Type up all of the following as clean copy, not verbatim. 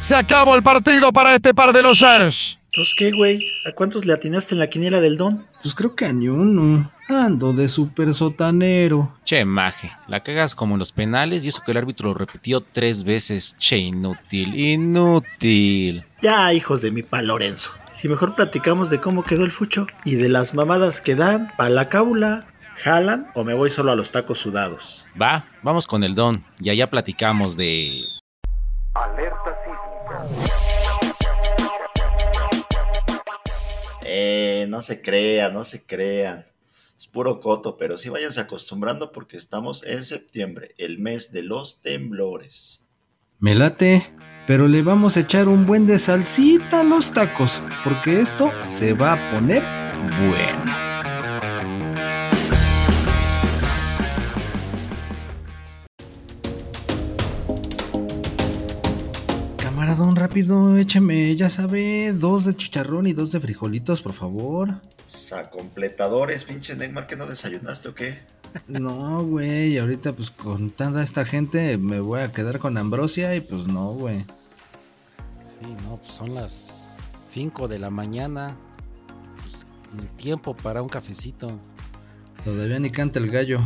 Se acabó el partido para este par de los Ars. ¿Pues qué, güey? ¿A cuántos le atinaste en la quiniela del Don? Pues creo que a ni uno. Ando de súper sotanero. Che, maje, la cagas como en los penales y eso que el árbitro lo repitió 3 veces. Che, inútil. Ya, hijos de mi pa Lorenzo. Si mejor platicamos de cómo quedó el fucho y de las mamadas que dan pa la cábula. ¿Haaland o me voy solo a los tacos sudados? Va, vamos con el Don y allá platicamos de... Alerta sísmica. No se crean. Es puro coto, pero sí váyanse acostumbrando porque estamos en septiembre, el mes de los temblores. Me late, pero le vamos a echar un buen de salsita a los tacos, porque esto se va a poner bueno. Don, rápido, échame, ya sabe, 2 de chicharrón y 2 de frijolitos, por favor. Completadores, pinche Neymar, ¿que no desayunaste o qué? No, güey, ahorita pues con tanta esta gente me voy a quedar con ambrosia y pues no, güey. Sí, no, pues son las 5 de la mañana, pues ni tiempo para un cafecito. Todavía ni canta el gallo.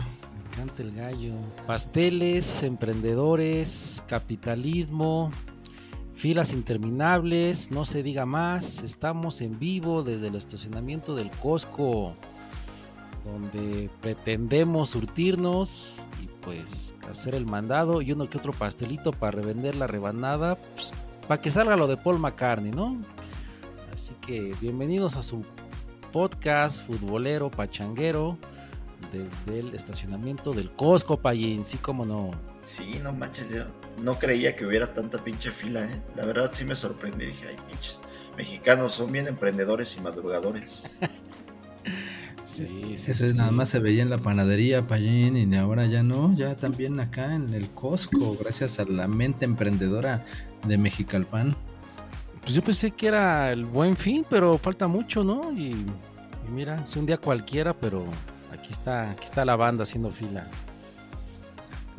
Pasteles, emprendedores, capitalismo... Filas interminables, no se diga más. Estamos en vivo desde el estacionamiento del Costco, donde pretendemos surtirnos y pues hacer el mandado y uno que otro pastelito para revender la rebanada, pues, para que salga lo de Paul McCartney, ¿no? Así que bienvenidos a su podcast futbolero pachanguero desde el estacionamiento del Costco, payín, sí, cómo no. Sí, no manches, yo no creía que hubiera tanta pinche fila, ¿eh? La verdad sí me sorprendí, dije, ay, pinches mexicanos son bien emprendedores y madrugadores. Sí. Eso nada más se veía en la panadería, payín, y de ahora ya no, ya también acá en el Costco, gracias a la mente emprendedora de Mexicalpan. Pues yo pensé que era el Buen Fin, pero falta mucho, ¿no? Y mira, es un día cualquiera, pero aquí está la banda haciendo fila.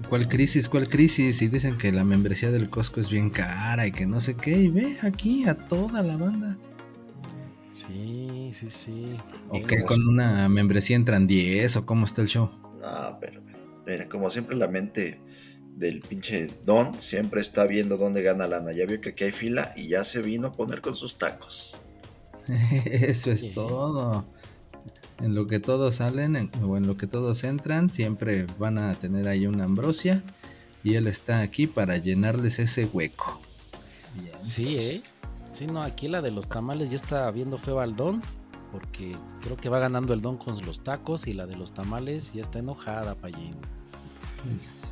¿Cuál crisis? Y dicen que la membresía del Costco es bien cara y que no sé qué. Y ve aquí a toda la banda. Sí. ¿O que con una membresía entran 10 o cómo está el show? No, pero mira, como siempre la mente del pinche Don siempre está viendo dónde gana lana. Ya vio que aquí hay fila y ya se vino a poner con sus tacos. Eso es todo. En lo que todos salen o en lo que todos entran, siempre van a tener ahí una ambrosia y él está aquí para llenarles ese hueco. Bien. Sí, no, aquí la de los tamales ya está viendo feo al Don porque creo que va ganando el Don con los tacos y la de los tamales ya está enojada, payín.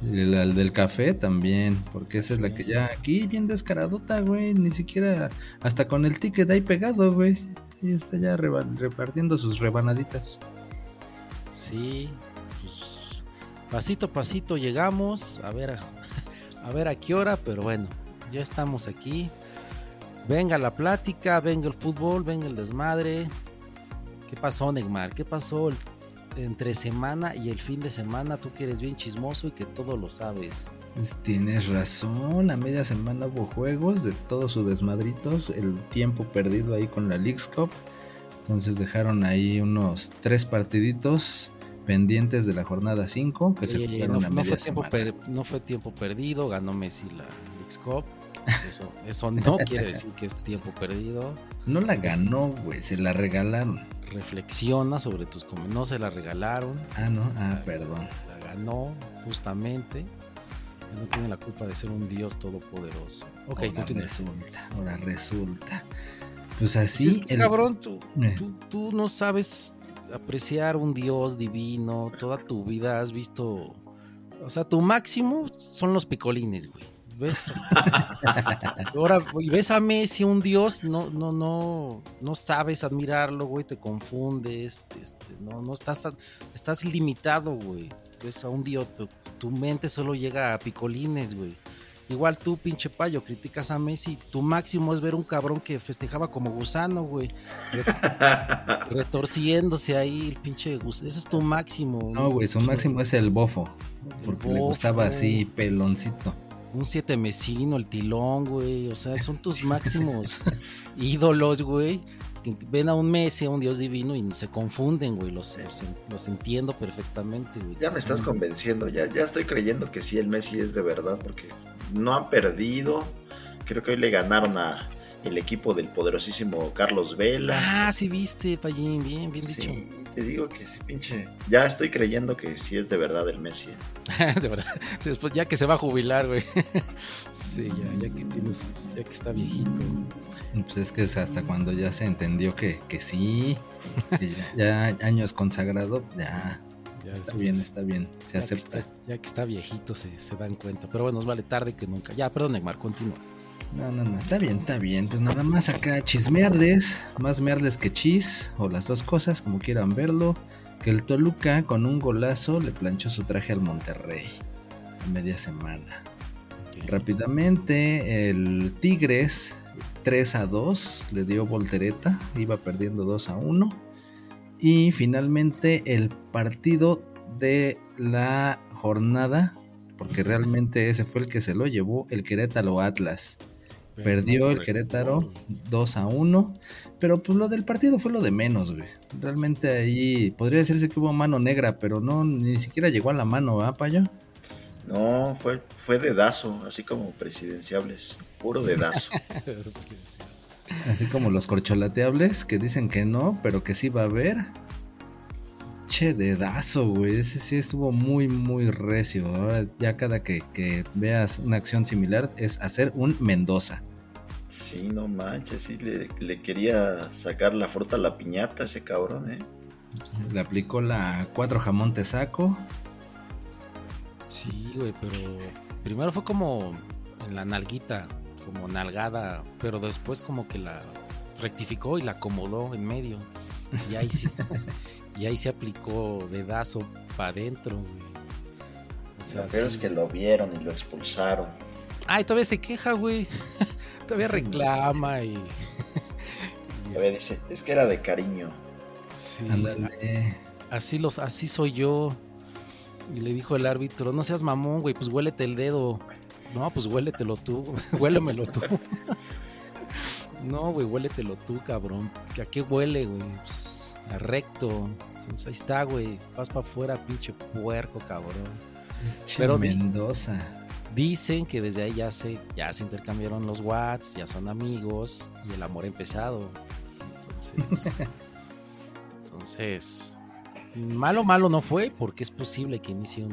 La del café también, porque esa es la que ya aquí bien descaradota, güey, ni siquiera hasta con el ticket ahí pegado, güey. Y está ya repartiendo sus rebanaditas. Sí, pues pasito a pasito llegamos, a ver a qué hora, pero bueno, ya estamos aquí. Venga la plática, venga el fútbol, venga el desmadre. ¿Qué pasó, Neymar? ¿Qué pasó entre semana y el fin de semana? Tú que eres bien chismoso y que todo lo sabes. Tienes razón, a media semana hubo juegos de todos sus desmadritos, el tiempo perdido ahí con la Leagues Cup, entonces dejaron ahí unos 3 partiditos pendientes de la jornada 5 que se jugaron a media semana. No fue tiempo perdido, ganó Messi la Leagues Cup, pues eso no quiere decir que es tiempo perdido. No la ganó, güey, se la regalaron. Reflexiona sobre tus comentarios, no se la regalaron. Ah, no, perdón. La ganó justamente. No tiene la culpa de ser un dios todopoderoso. Ok, ahora resulta. Pues así. Pues es que, cabrón, tú no sabes apreciar un dios divino. Toda tu vida has visto. O sea, tu máximo son los picolines, güey. ¿Ves? Ahora, güey, ves a Messi, un dios, no sabes admirarlo, güey, te confundes, no estás limitado, güey. Ves a un dios, tu mente solo llega a picolines, güey. Igual tú, pinche payo, criticas a Messi. Tu máximo es ver un cabrón que festejaba como gusano, güey. Retorciéndose ahí el pinche gusano. Eso es tu máximo. No, güey, su máximo es el bofo. Porque le gustaba así, peloncito. Un siete mesino, el tilón, güey. O sea, son tus máximos ídolos, güey. Ven a un Messi, a un dios divino y se confunden, güey, los entiendo perfectamente, güey. Ya me estás convenciendo, ya estoy creyendo que sí, el Messi es de verdad, porque no han perdido, creo que hoy le ganaron a el equipo del poderosísimo Carlos Vela. Ah, sí viste, Pallín, bien dicho. Sí, te digo que sí, pinche, ya estoy creyendo que sí es de verdad el Messi. De verdad, después ya que se va a jubilar, güey. Sí, ya que está viejito, güey. Pues es que es hasta cuando ya se entendió que sí, que ya años consagrado, ya está bien, se acepta. Ya que está viejito se dan cuenta, pero bueno, nos vale tarde que nunca. Ya, perdón, Neymar, continúa. No, está bien, pues nada más acá chismearles, más mearles que chis, o las dos cosas, como quieran verlo, que el Toluca con un golazo le planchó su traje al Monterrey a media semana. Okay. Rápidamente, el Tigres 3-2, le dio voltereta, iba perdiendo 2-1. Y finalmente el partido de la jornada, porque realmente ese fue el que se lo llevó, el Querétaro Atlas. Perdió el Querétaro 2-1, pero pues lo del partido fue lo de menos, güey. Realmente ahí podría decirse que hubo mano negra, pero no, ni siquiera llegó a la mano, ¿ah, Payo? No, fue dedazo, así como presidenciables, puro dedazo. Así como los corcholateables que dicen que no, pero que sí va a haber. Che, dedazo, güey, ese sí estuvo muy, muy recio. Ahora ya cada que veas una acción similar es hacer un Mendoza. Sí, no manches, sí le quería sacar la fruta a la piñata ese cabrón, Le aplicó la 4 jamón te saco. Sí, güey, pero primero fue como en la nalguita, como nalgada, pero después como que la rectificó y la acomodó en medio. Y ahí sí, se aplicó dedazo para adentro, güey. O sea, lo peor sí, es que lo vieron y lo expulsaron. Ay, todavía se queja, güey. Todavía reclama y... A ver, es que era de cariño. Sí. Ándale. Así soy yo. Y le dijo el árbitro, no seas mamón, güey, pues huélete el dedo. No, pues huéletelo tú, huélemelo tú. No, güey, huéletelo tú, cabrón. ¿A qué huele, güey? Pues, a recto. Entonces ahí está, güey, vas para afuera, pinche puerco, cabrón. Pero Mendoza. Dicen que desde ahí ya se intercambiaron los watts, ya son amigos y el amor ha empezado. Entonces... Malo no fue, porque es posible que inicie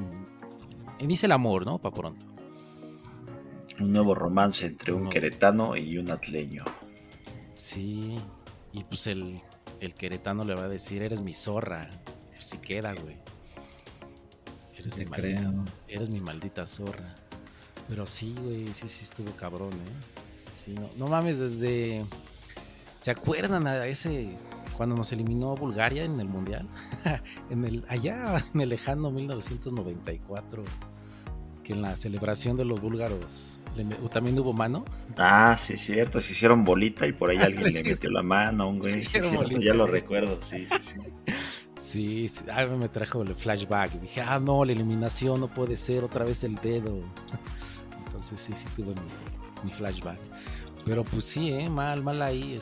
el amor, ¿no? Para pronto. Un nuevo romance entre un queretano y un atleño. Sí, y pues el queretano le va a decir, eres mi zorra, pues si queda, güey. Eres mi maldita zorra. Pero sí, güey, sí estuvo cabrón, Sí, no mames, desde... ¿Se acuerdan a ese... cuando nos eliminó Bulgaria en el Mundial, allá en el lejano 1994, que en la celebración de los búlgaros también hubo mano? Ah, sí, cierto, se hicieron bolita y por ahí alguien le metió la mano, güey. Ya lo recuerdo, sí. Sí, me trajo el flashback y dije, no, la eliminación no puede ser, otra vez el dedo. Entonces sí tuve mi flashback. Pero pues sí, mal ahí,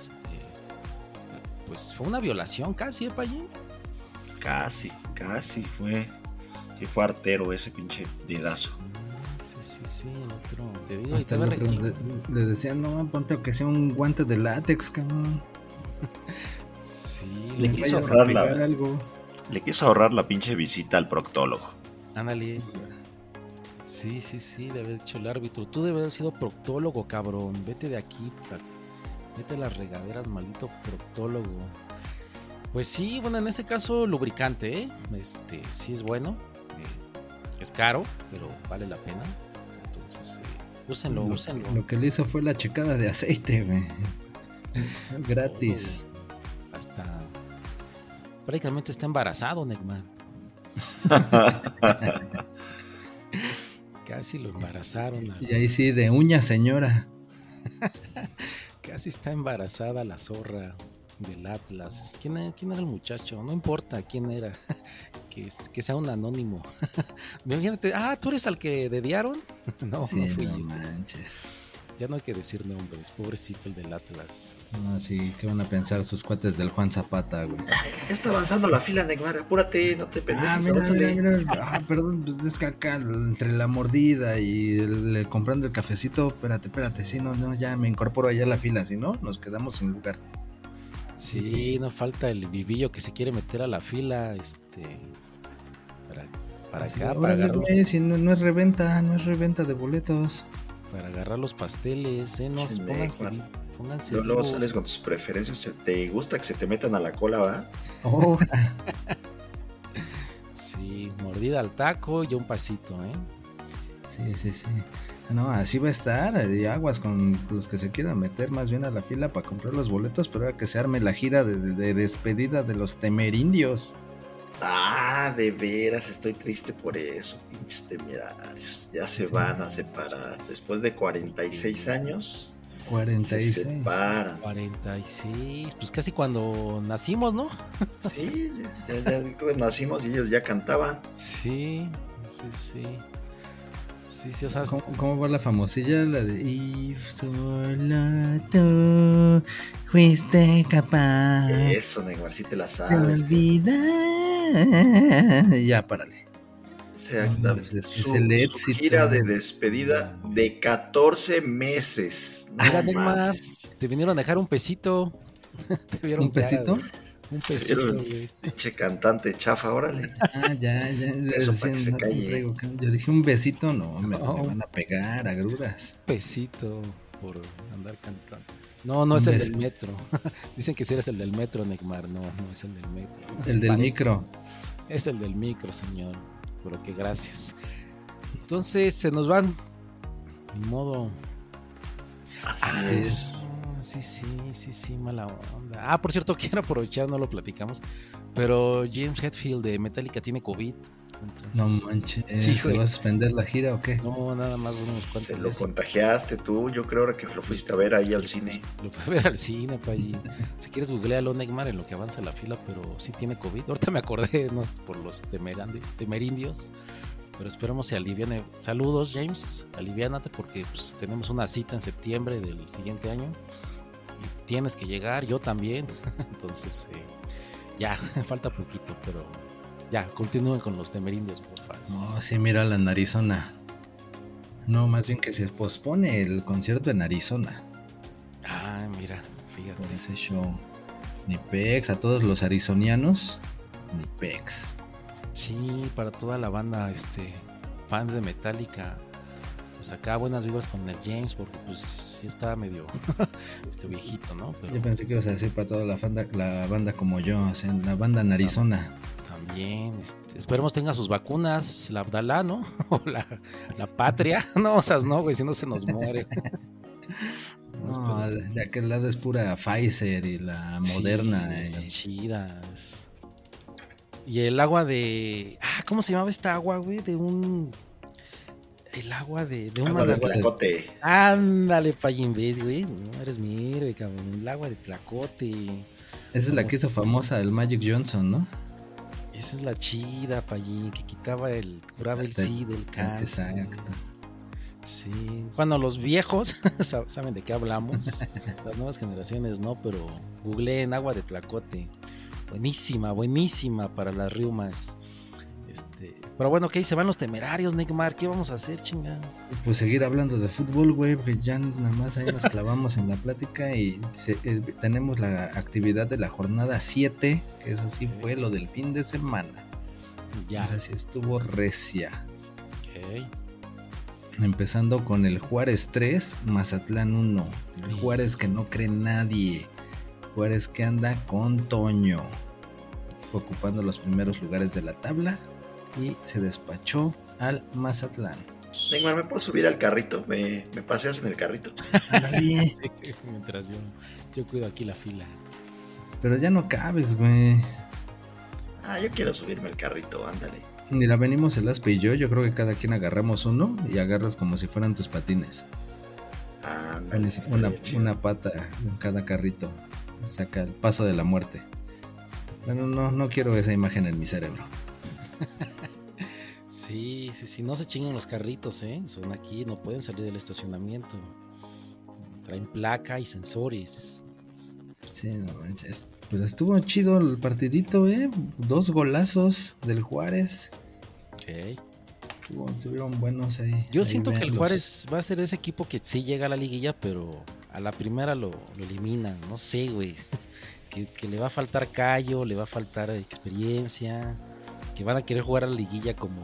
pues fue una violación casi, Pallín. Casi fue. Sí fue artero ese pinche dedazo. Sí, el otro. Te digo, hasta el otro le decían, no, ponte que sea un guante de látex, cabrón. Sí, le quiso ahorrar la pinche visita al proctólogo. Ándale. Sí, de haber hecho el árbitro. Tú debes haber sido proctólogo, cabrón. Vete de aquí, Vete las regaderas, maldito proctólogo. Pues sí, bueno, en ese caso lubricante, sí es bueno, es caro, pero vale la pena. Entonces, úsenlo. Lo que le hizo fue la checada de aceite, güey. Gratis. Hasta prácticamente está embarazado, Neymar. casi lo embarazaron. Y ahí sí, de uña, señora. Casi está embarazada la zorra del Atlas. ¿Quién era el muchacho? No importa quién era, que sea un anónimo. Imagínate, ¿tú eres al que dediaron? No, sí, no fui yo. Manches. Ya no hay que decir nombres, pobrecito el del Atlas. No, sí, ¿qué van a pensar sus cuates del Juan Zapata, güey? Ya está avanzando la fila, Neymar, apúrate, no te pendejes. Mira. Perdón, pues es que acá entre la mordida y el comprando el cafecito, espérate, sí, no, ya me incorporo allá a la fila, si no, nos quedamos sin lugar. Sí, no falta el vivillo que se quiere meter a la fila, para acá, sí, para agarrar. Si no es reventa de boletos. Para agarrar los pasteles, pónganse. Luego sales con tus preferencias, te gusta que se te metan a la cola, ¿va? Oh. Sí, mordida al taco y un pasito, ¿eh? Sí. No, así va a estar, y aguas con los que se quieran meter más bien a la fila para comprar los boletos, pero ahora que se arme la gira de despedida de los Temerindios. Ah, de veras, estoy triste por eso, pinches Temerarios. Ya se van a separar. Después de 46 años. 46. Se separan. 46. Pues casi cuando nacimos, ¿no? Sí, ya nacimos y ellos ya cantaban. Sí. Sí, o sea, ¿Cómo va la famosilla? La de If solo tú fuiste capaz. Eso, Neymar, sí te la sabes. Ya, párale. Exactamente. Su gira de despedida de 14 meses. Mira, Neymar, te vinieron a dejar un pesito. ¿Te vieron un pesito? Un pesito, güey. Pinche cantante chafa, órale. Ya. Eso para que se calle. Yo dije un besito, me van a pegar, agruras. Pesito por andar cantando. No es el del metro. Dicen que si eres el del metro, Neymar. No es el del metro. El del micro. Es el del micro, señor. Pero que gracias. Entonces, se nos van. Ni modo. Así es. Sí, mala onda. Por cierto, quiero aprovechar, no lo platicamos, pero James Hetfield de Metallica tiene COVID. Entonces, no manches, sí, ¿se va a suspender la gira o qué? No, nada más unos cuantos. Se lo contagiaste tú, yo creo ahora que lo fuiste a ver ahí al cine. Lo fui a ver al cine, pa' allí. Si quieres googlealo, Neymar, en lo que avanza la fila, pero sí tiene COVID. Ahorita me acordé, no, por los temerindios. Pero esperemos se aliviane. Saludos, James, aliviánate porque pues, tenemos una cita en septiembre del siguiente año y tienes que llegar, yo también. Entonces ya, falta poquito, pero ya, continúen con los Temerindios, por favor. No, sí, mira la en Arizona. No, más bien que se pospone el concierto en Arizona. Mira, fíjate. Por ese show. Ni pex, a todos los arizonianos, ni pex. Sí, para toda la banda, fans de Metallica, pues acá buenas vibras con el James, porque pues sí está medio viejito, ¿no? Pero... Yo pensé que ibas a decir para toda la banda como yo, o sea, la banda en Arizona. También, esperemos tenga sus vacunas, la Abdalá, ¿no? O la Patria, no, no, güey, si no se nos muere. No, de aquel lado es pura Pfizer y la Moderna. Sí, las chidas. Y el agua de... ¿cómo se llamaba esta agua, güey? El agua de un... Agua de Tlacote. Ándale, payimbés, güey. No eres mi héroe, cabrón. El agua de Tlacote. Esa es la que hizo famosa el Magic Johnson, ¿no? Esa es la chida, payín, que quitaba curaba el sí del cáncer. Exacto. Sí. Bueno, los viejos saben de qué hablamos. Las nuevas generaciones no, pero googleen agua de Tlacote. Buenísima para las riumas. Pero bueno, ¿qué? Se van los Temerarios, Neymar. ¿Qué vamos a hacer, chingada? Pues seguir hablando de fútbol, güey, porque ya nada más ahí nos clavamos en la plática y tenemos la actividad de la jornada 7, que eso sí fue lo del fin de semana. Ya. O sea, sí estuvo recia. Ok. Empezando con el Juárez 3, Mazatlán 1. El Juárez que no cree nadie. Juárez que anda con Toño ocupando los primeros lugares de la tabla y se despachó al Mazatlán. Neymar, ¿me puedo subir al carrito? ¿Me paseas en el carrito? Sí, mientras yo cuido aquí la fila. Pero ya no cabes, güey. Yo quiero subirme al carrito, ándale. Ni la venimos el Aspe y yo creo que cada quien agarramos uno y agarras como si fueran tus patines. Ah, no, una pata en cada carrito. Saca el paso de la muerte. Bueno, no quiero esa imagen en mi cerebro. Sí, no se chingan los carritos, son aquí, no pueden salir del estacionamiento. Traen placa y sensores. Sí, no manches. Pues estuvo chido el partidito, 2 golazos del Juárez. Ok. Tuvieron buenos ahí. Yo ahí siento que el Juárez va a ser ese equipo que sí llega a la liguilla, pero a la primera lo eliminan. No sé, güey. Que le va a faltar callo, le va a faltar experiencia. Que van a querer jugar a la liguilla como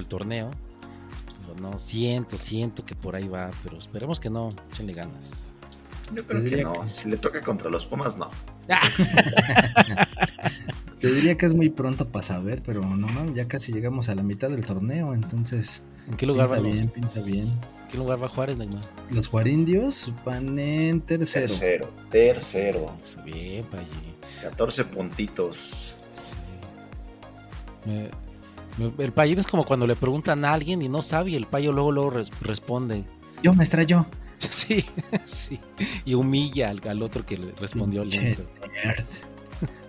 el torneo. Pero no, siento que por ahí va. Pero esperemos que no, échenle ganas. Yo creo que no. Que... si le toca contra los Pumas, no. Te diría que es muy pronto para saber, pero no, ya casi llegamos a la mitad del torneo, entonces... ¿En qué lugar va bien, pinta bien. ¿En qué lugar va Juárez, Neymar? Los Juarindios van en tercero. Bien, pa' allí. 14 puntitos. Sí. El payín es como cuando le preguntan a alguien y no sabe, y el payo luego responde. Yo me extraño. Sí. Y humilla al otro que le respondió lento.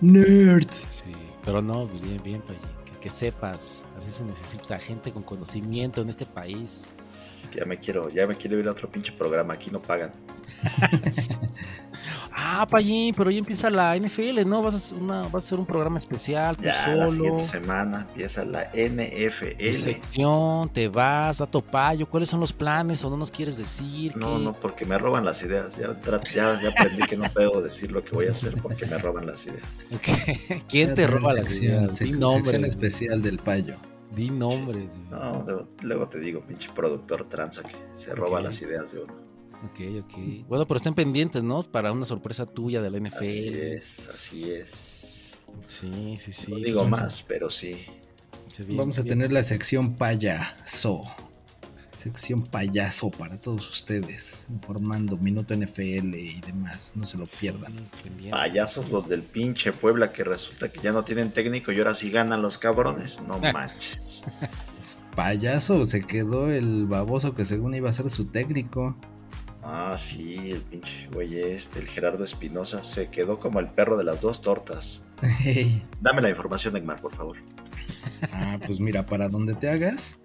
Nerd. Sí, pero no, bien, Payi. Que sepas, así se necesita gente con conocimiento en este país. Es que ya me quiero ir a otro pinche programa, aquí no pagan. Sí. Ah, Payi, pero hoy empieza la NFL, ¿no? Vas a hacer un programa especial tú ya, solo. La siguiente semana empieza la NFL. Tu sección, te vas, dato payo, ¿cuáles son los planes o no nos quieres decir? No, porque me roban las ideas, ya aprendí que no puedo decir lo que voy a hacer porque me roban las ideas. Okay. ¿Quién te roba las ideas? Di nombre. Especial del payo. Di nombres. No, luego te digo, pinche productor tranza que se roba las ideas de uno. Ok. Bueno, pero estén pendientes, ¿no? Para una sorpresa tuya de la NFL. Así es. Sí. No digo más, pero sí. Vamos a tener la sección payaso. Sección payaso para todos ustedes. Informando Minuto NFL y demás. No se lo pierdan. Payasos los del pinche Puebla que resulta que ya no tienen técnico y ahora sí ganan los cabrones. No manches. Payaso, se quedó el baboso que según iba a ser su técnico. Ah, sí, el pinche güey el Gerardo Espinoza, se quedó como el perro de las 2 tortas. Hey. Dame la información, Neymar, por favor. Ah, pues mira, para donde te hagas,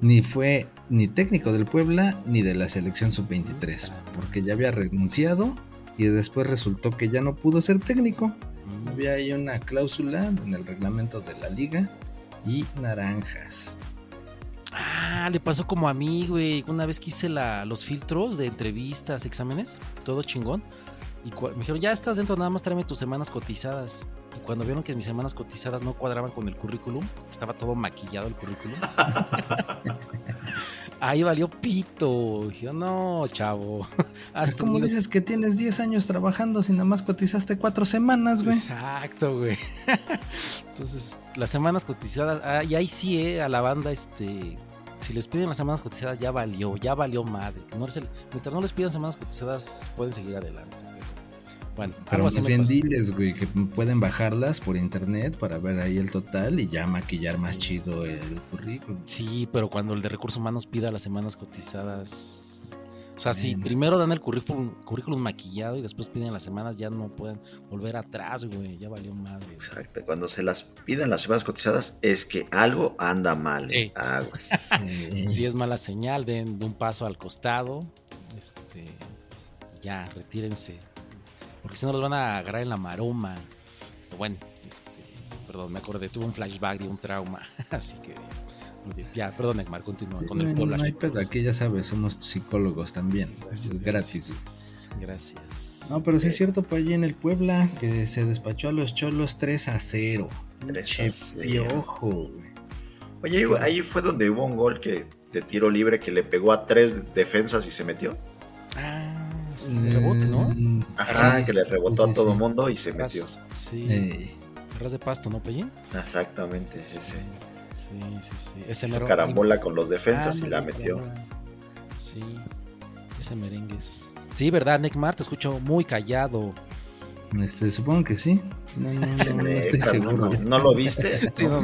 ni fue ni técnico del Puebla ni de la selección sub-23, porque ya había renunciado y después resultó que ya no pudo ser técnico. Había ahí una cláusula en el reglamento de la liga y naranjas. Ah, le pasó como a mí, güey. Una vez que hice los filtros de entrevistas, exámenes, todo chingón. Y me dijeron, ya estás dentro, nada más tráeme tus semanas cotizadas. Y cuando vieron que mis semanas cotizadas no cuadraban con el currículum, estaba todo maquillado el currículum. Ahí valió pito. Dijeron, no, chavo. ¿Cómo dices que tienes 10 años trabajando si nada más cotizaste 4 semanas, güey? Exacto, güey. Entonces, las semanas cotizadas, y ahí sí, a la banda, si les piden las semanas cotizadas, ya valió madre. Mientras no les pidan semanas cotizadas, pueden seguir adelante. Bueno, pero los vendibles, güey, que pueden bajarlas por internet para ver ahí el total y ya maquillar más chido el currículum. Sí, pero cuando el de recursos humanos pida las semanas cotizadas, o sea, si primero dan el currículum maquillado y después piden las semanas, ya no pueden volver atrás, güey, ya valió madre. Güey. Exacto, cuando se las pidan las semanas cotizadas es que algo anda mal. Sí, aguas. Sí, es mala señal, den un paso al costado, ya, retírense. Porque si no los van a agarrar en la maroma. Bueno, perdón, me acordé, tuve un flashback de un trauma. Así que, ya, perdón, Neymar, continúa con el pueblo. No hay pedo, aquí ya sabes, somos psicólogos también. Gracias, gratis. Gracias. No, pero sí es cierto, pues allí en el Puebla, que se despachó a los cholos 3-0. 3-0. Ojo. Oye, ahí fue donde hubo un gol de tiro libre que le pegó a 3 defensas y se metió. El rebote, ¿no? Ajá, que le rebotó a todo mundo y se metió. Sí. Ras de pasto, ¿no, Pellín? Exactamente, ese. Sí. Esa carambola con los defensas y la metió. Sí, ese merengues. Sí, ¿verdad, Neymar? Te escucho muy callado. Supongo que sí. No estoy seguro. ¿No lo viste? Sí, ¿No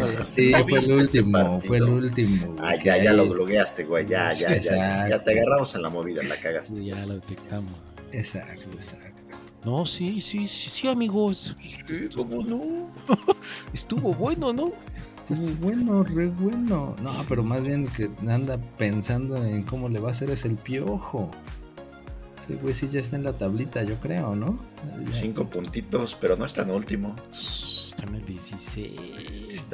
fue el último. Ah, ya lo blogueaste, güey. Ya te agarramos en la movida, la cagaste. Ya lo detectamos. Exacto. No, sí, amigos. Sí, ¿cómo no? Estuvo bueno, ¿no? Estuvo bueno, re bueno. No, pero más bien que anda pensando en cómo le va a hacer es el Piojo. Sí, güey, sí, ya está en la tablita, yo creo, ¿no? 5 puntitos, pero no está en último. Está en el 16.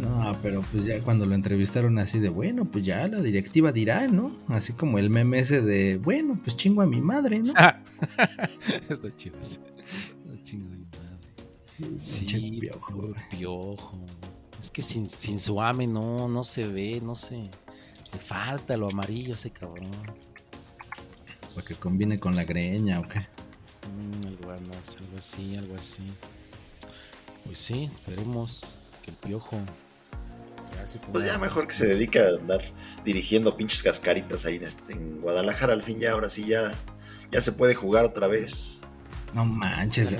No, pero pues ya cuando lo entrevistaron así de, bueno, pues ya la directiva dirá, ¿no? Así como el meme ese de, bueno, pues chingo a mi madre, ¿no? Ah. Está chido ese. Chingo a mi madre. Sí, Piojo. Es que sin su ame no se ve, no sé. Le falta lo amarillo ese cabrón. Para que combine con la greña, ¿o qué? Algo así. Pues sí, esperemos que el Piojo... Pues ya mejor que se dedica a andar dirigiendo pinches cascaritas ahí en Guadalajara. Al fin ya, ahora sí ya se puede jugar otra vez. No manches.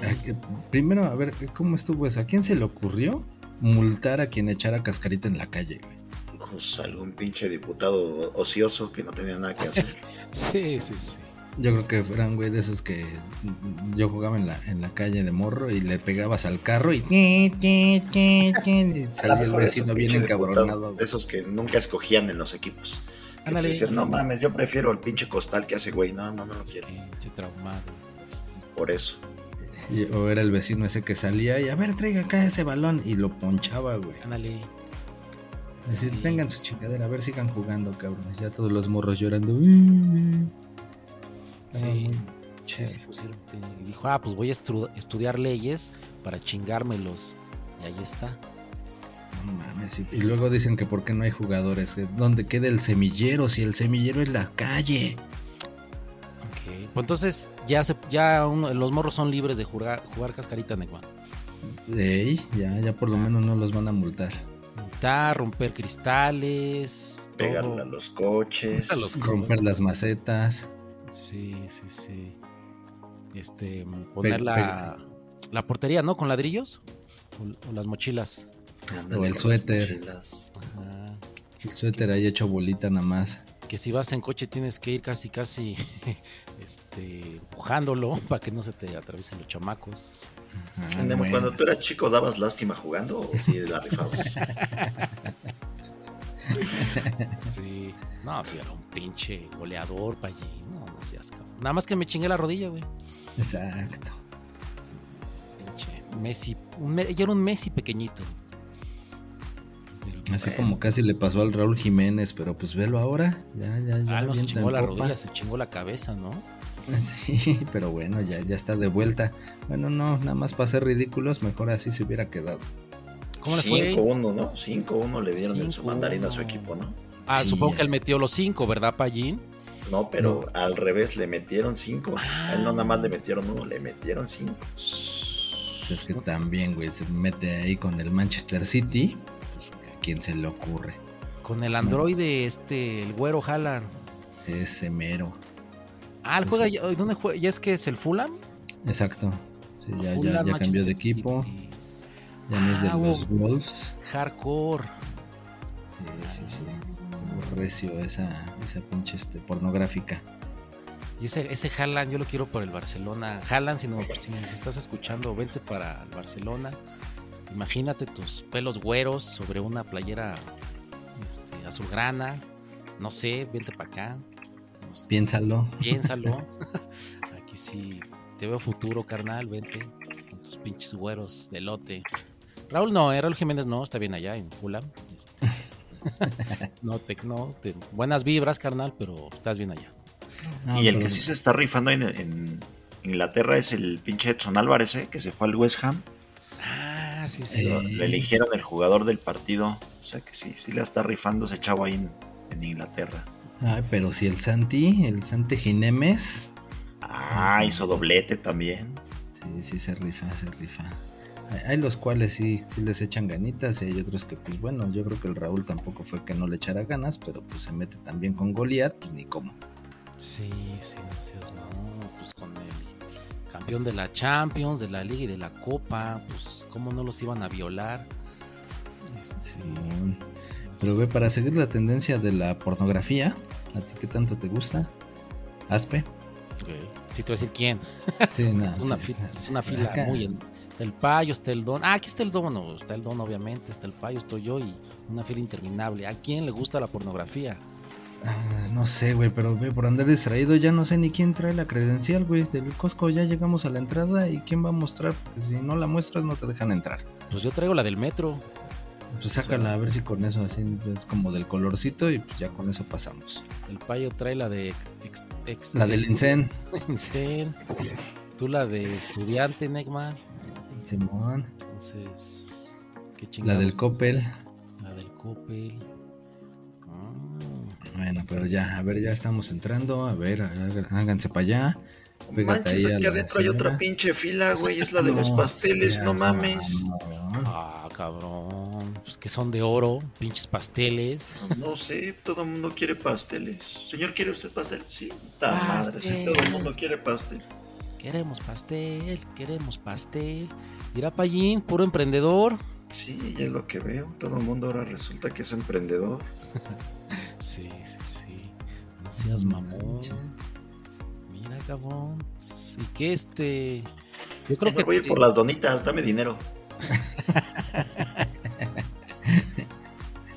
Primero, a ver, ¿cómo estuvo eso? ¿A quién se le ocurrió multar a quien echara cascarita en la calle, güey? Pues algún pinche diputado ocioso que no tenía nada que hacer. Sí. Yo creo que eran güey de esos que yo jugaba en la calle de morro y le pegabas al carro y salía el vecino bien encabronado. De esos que nunca escogían en los equipos. Decían, no mames, yo prefiero el pinche costal que hace güey. No lo quiero. Pinche traumado. Por eso. O era el vecino ese que salía y a ver, traiga acá ese balón y lo ponchaba, güey. Ándale. Así tengan su chingadera, a ver, sigan jugando, cabrones. Ya todos los morros llorando. Sí. Dijo, pues voy a estudiar leyes para chingármelos. Y ahí está. No mames. Y luego dicen que por qué no hay jugadores. ¿Dónde queda el semillero? Si el semillero es la calle. Ok. Pues entonces los morros son libres de jugar cascarita, Neymar. Ey, ya por lo menos no los van a multar. Romper cristales, pegarle a los coches, romper las macetas, sí, poner la portería, ¿no? Con ladrillos o las mochilas o el suéter. Ajá. El suéter ahí hecho bolita nada más. Que si vas en coche tienes que ir casi empujándolo para que no se te atraviesen los chamacos. Ajá, bueno. Cuando tú eras chico, ¿dabas lástima jugando o sí la rifabas? Sí, no, si era un pinche goleador para allí. No seas cabrón. Nada más que me chingué la rodilla, güey. Exacto. Pinche Messi. Yo era un Messi pequeñito. Pero, así como casi le pasó al Raúl Jiménez, pero pues velo ahora. Ya. No, se chingó la rodilla, se chingó la cabeza, ¿no? Sí, pero bueno, ya está de vuelta. Bueno, no, nada más para ser ridículos, mejor así se hubiera quedado. ¿Cómo le fue? 5-1, ¿no? 5-1 le dieron en su mandarina a su equipo, ¿no? Ah, sí. Supongo que él metió los 5, ¿verdad, Pallín? No, pero no. Al revés, le metieron 5. A él no nada más le metieron 1, le metieron 5. Es que también, güey, se mete ahí con el Manchester City. Pues, ¿a quién se le ocurre? Con el androide, el güero Haaland. Ese mero. Él juega, ¿dónde juega? ¿Ya es que es el Fulham? Exacto. Sí, ya cambió de equipo. City. Ya no es de los Wolves. Hardcore. Sí. Recio esa pinche pornográfica. Y ese Haaland yo lo quiero por el Barcelona. Haaland, si nos estás escuchando, vente para el Barcelona. Imagínate tus pelos güeros sobre una playera azulgrana. No sé, vente para acá. Piénsalo. Aquí sí te veo futuro, carnal. Vente con tus pinches güeros de lote. Raúl Jiménez no, está bien allá en Fulham. Buenas vibras, carnal, pero estás bien allá. Y el que sí se está rifando en Inglaterra es el pinche Edson Álvarez, que se fue al West Ham. Ah, sí. Le eligieron el jugador del partido. O sea que sí la está rifando ese chavo ahí en Inglaterra. Ay, pero si el Santi Jiménez. Hizo doblete también. Sí, se rifa. Hay los cuales sí les echan ganitas y hay otros que, pues bueno, yo creo que el Raúl tampoco fue que no le echara ganas, pero pues se mete también con Goliat, pues ni cómo. Sí, no seas mamón, pues con el campeón de la Champions, de la Liga y de la Copa, pues cómo no los iban a violar. Sí. Pero ve, para seguir la tendencia de la pornografía, ¿a ti qué tanto te gusta? Aspe. Okay. Sí, te voy a decir quién. Sí, no, es una fila acá. Muy... El Payo, está el Don. Ah, aquí está el Don. No, está el Don, obviamente. Está el Payo, estoy yo y una fila interminable. ¿A quién le gusta la pornografía? Ah, no sé, güey, pero güey, por andar distraído ya no sé ni quién trae la credencial, güey, del Costco. Ya llegamos a la entrada y quién va a mostrar, porque si no la muestras no te dejan entrar. Pues yo traigo la del metro. Pues sácala, o sea, a ver si con eso así es como del colorcito y pues ya con eso pasamos. El Payo trae la de... la del Incen. Tú la de estudiante, Neymar. Simón. Entonces, ¿qué chingados? La del Coppel. Ah, bueno, pero ya, a ver, ya estamos entrando. A ver, háganse para allá. Pégate manches, ahí aquí adentro hay otra pinche fila, güey. Es la de los pasteles, no mames. No. Ah, cabrón. Pues que son de oro, pinches pasteles. No sé, todo el mundo quiere pasteles. Señor, ¿quiere usted pastel? Sí, ta madre, sí, todo el mundo quiere pastel. Queremos pastel. Irá Pallín, puro emprendedor. Sí, es lo que veo. Todo el mundo ahora resulta que es emprendedor. Sí. No seas mamón. Mira, cabrón. Y que yo creo que voy a ir por las donitas, dame dinero.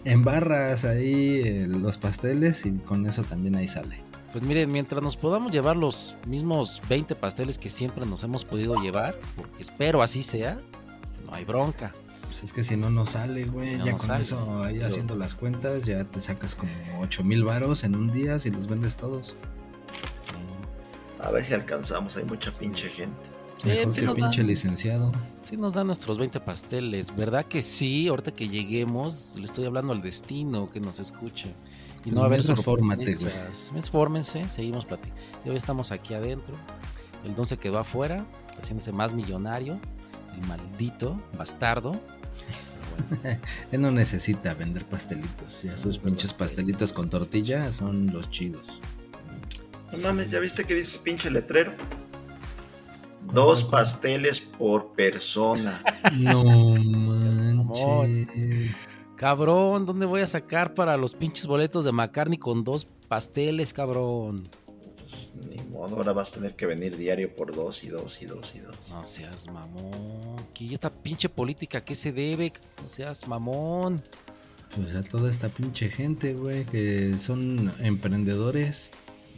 Embarras ahí los pasteles y con eso también ahí sale. Pues miren, mientras nos podamos llevar los mismos 20 pasteles que siempre nos hemos podido llevar, porque espero así sea, no hay bronca. Pues es que si no nos sale, güey, si no ya con sale, eso ahí haciendo las cuentas, ya te sacas como 8,000 varos en un día si los vendes todos. Sí. A ver si alcanzamos, hay mucha pinche gente. Sí, mejor sí que pinche dan, licenciado. Sí nos dan nuestros 20 pasteles, ¿verdad que sí? Ahorita que lleguemos, le estoy hablando al destino que nos escuche. Y no, a ver, Fórmense, seguimos platicando. Hoy estamos aquí adentro. El Don se quedó afuera, haciéndose más millonario. El maldito bastardo. Bueno. Él no necesita vender pastelitos. Ya sus pinches pastelitos con tortilla son los chidos. No mames, ¿ya viste que dice pinche letrero? 2 pasteles por persona. No manches. Cabrón, ¿dónde voy a sacar para los pinches boletos de McCartney con 2 pasteles, cabrón? Pues ni modo, ahora vas a tener que venir diario por 2 y 2 y 2 y 2. No seas mamón. ¿Y esta pinche política qué se debe? No seas mamón. Pues a toda esta pinche gente, güey, que son emprendedores.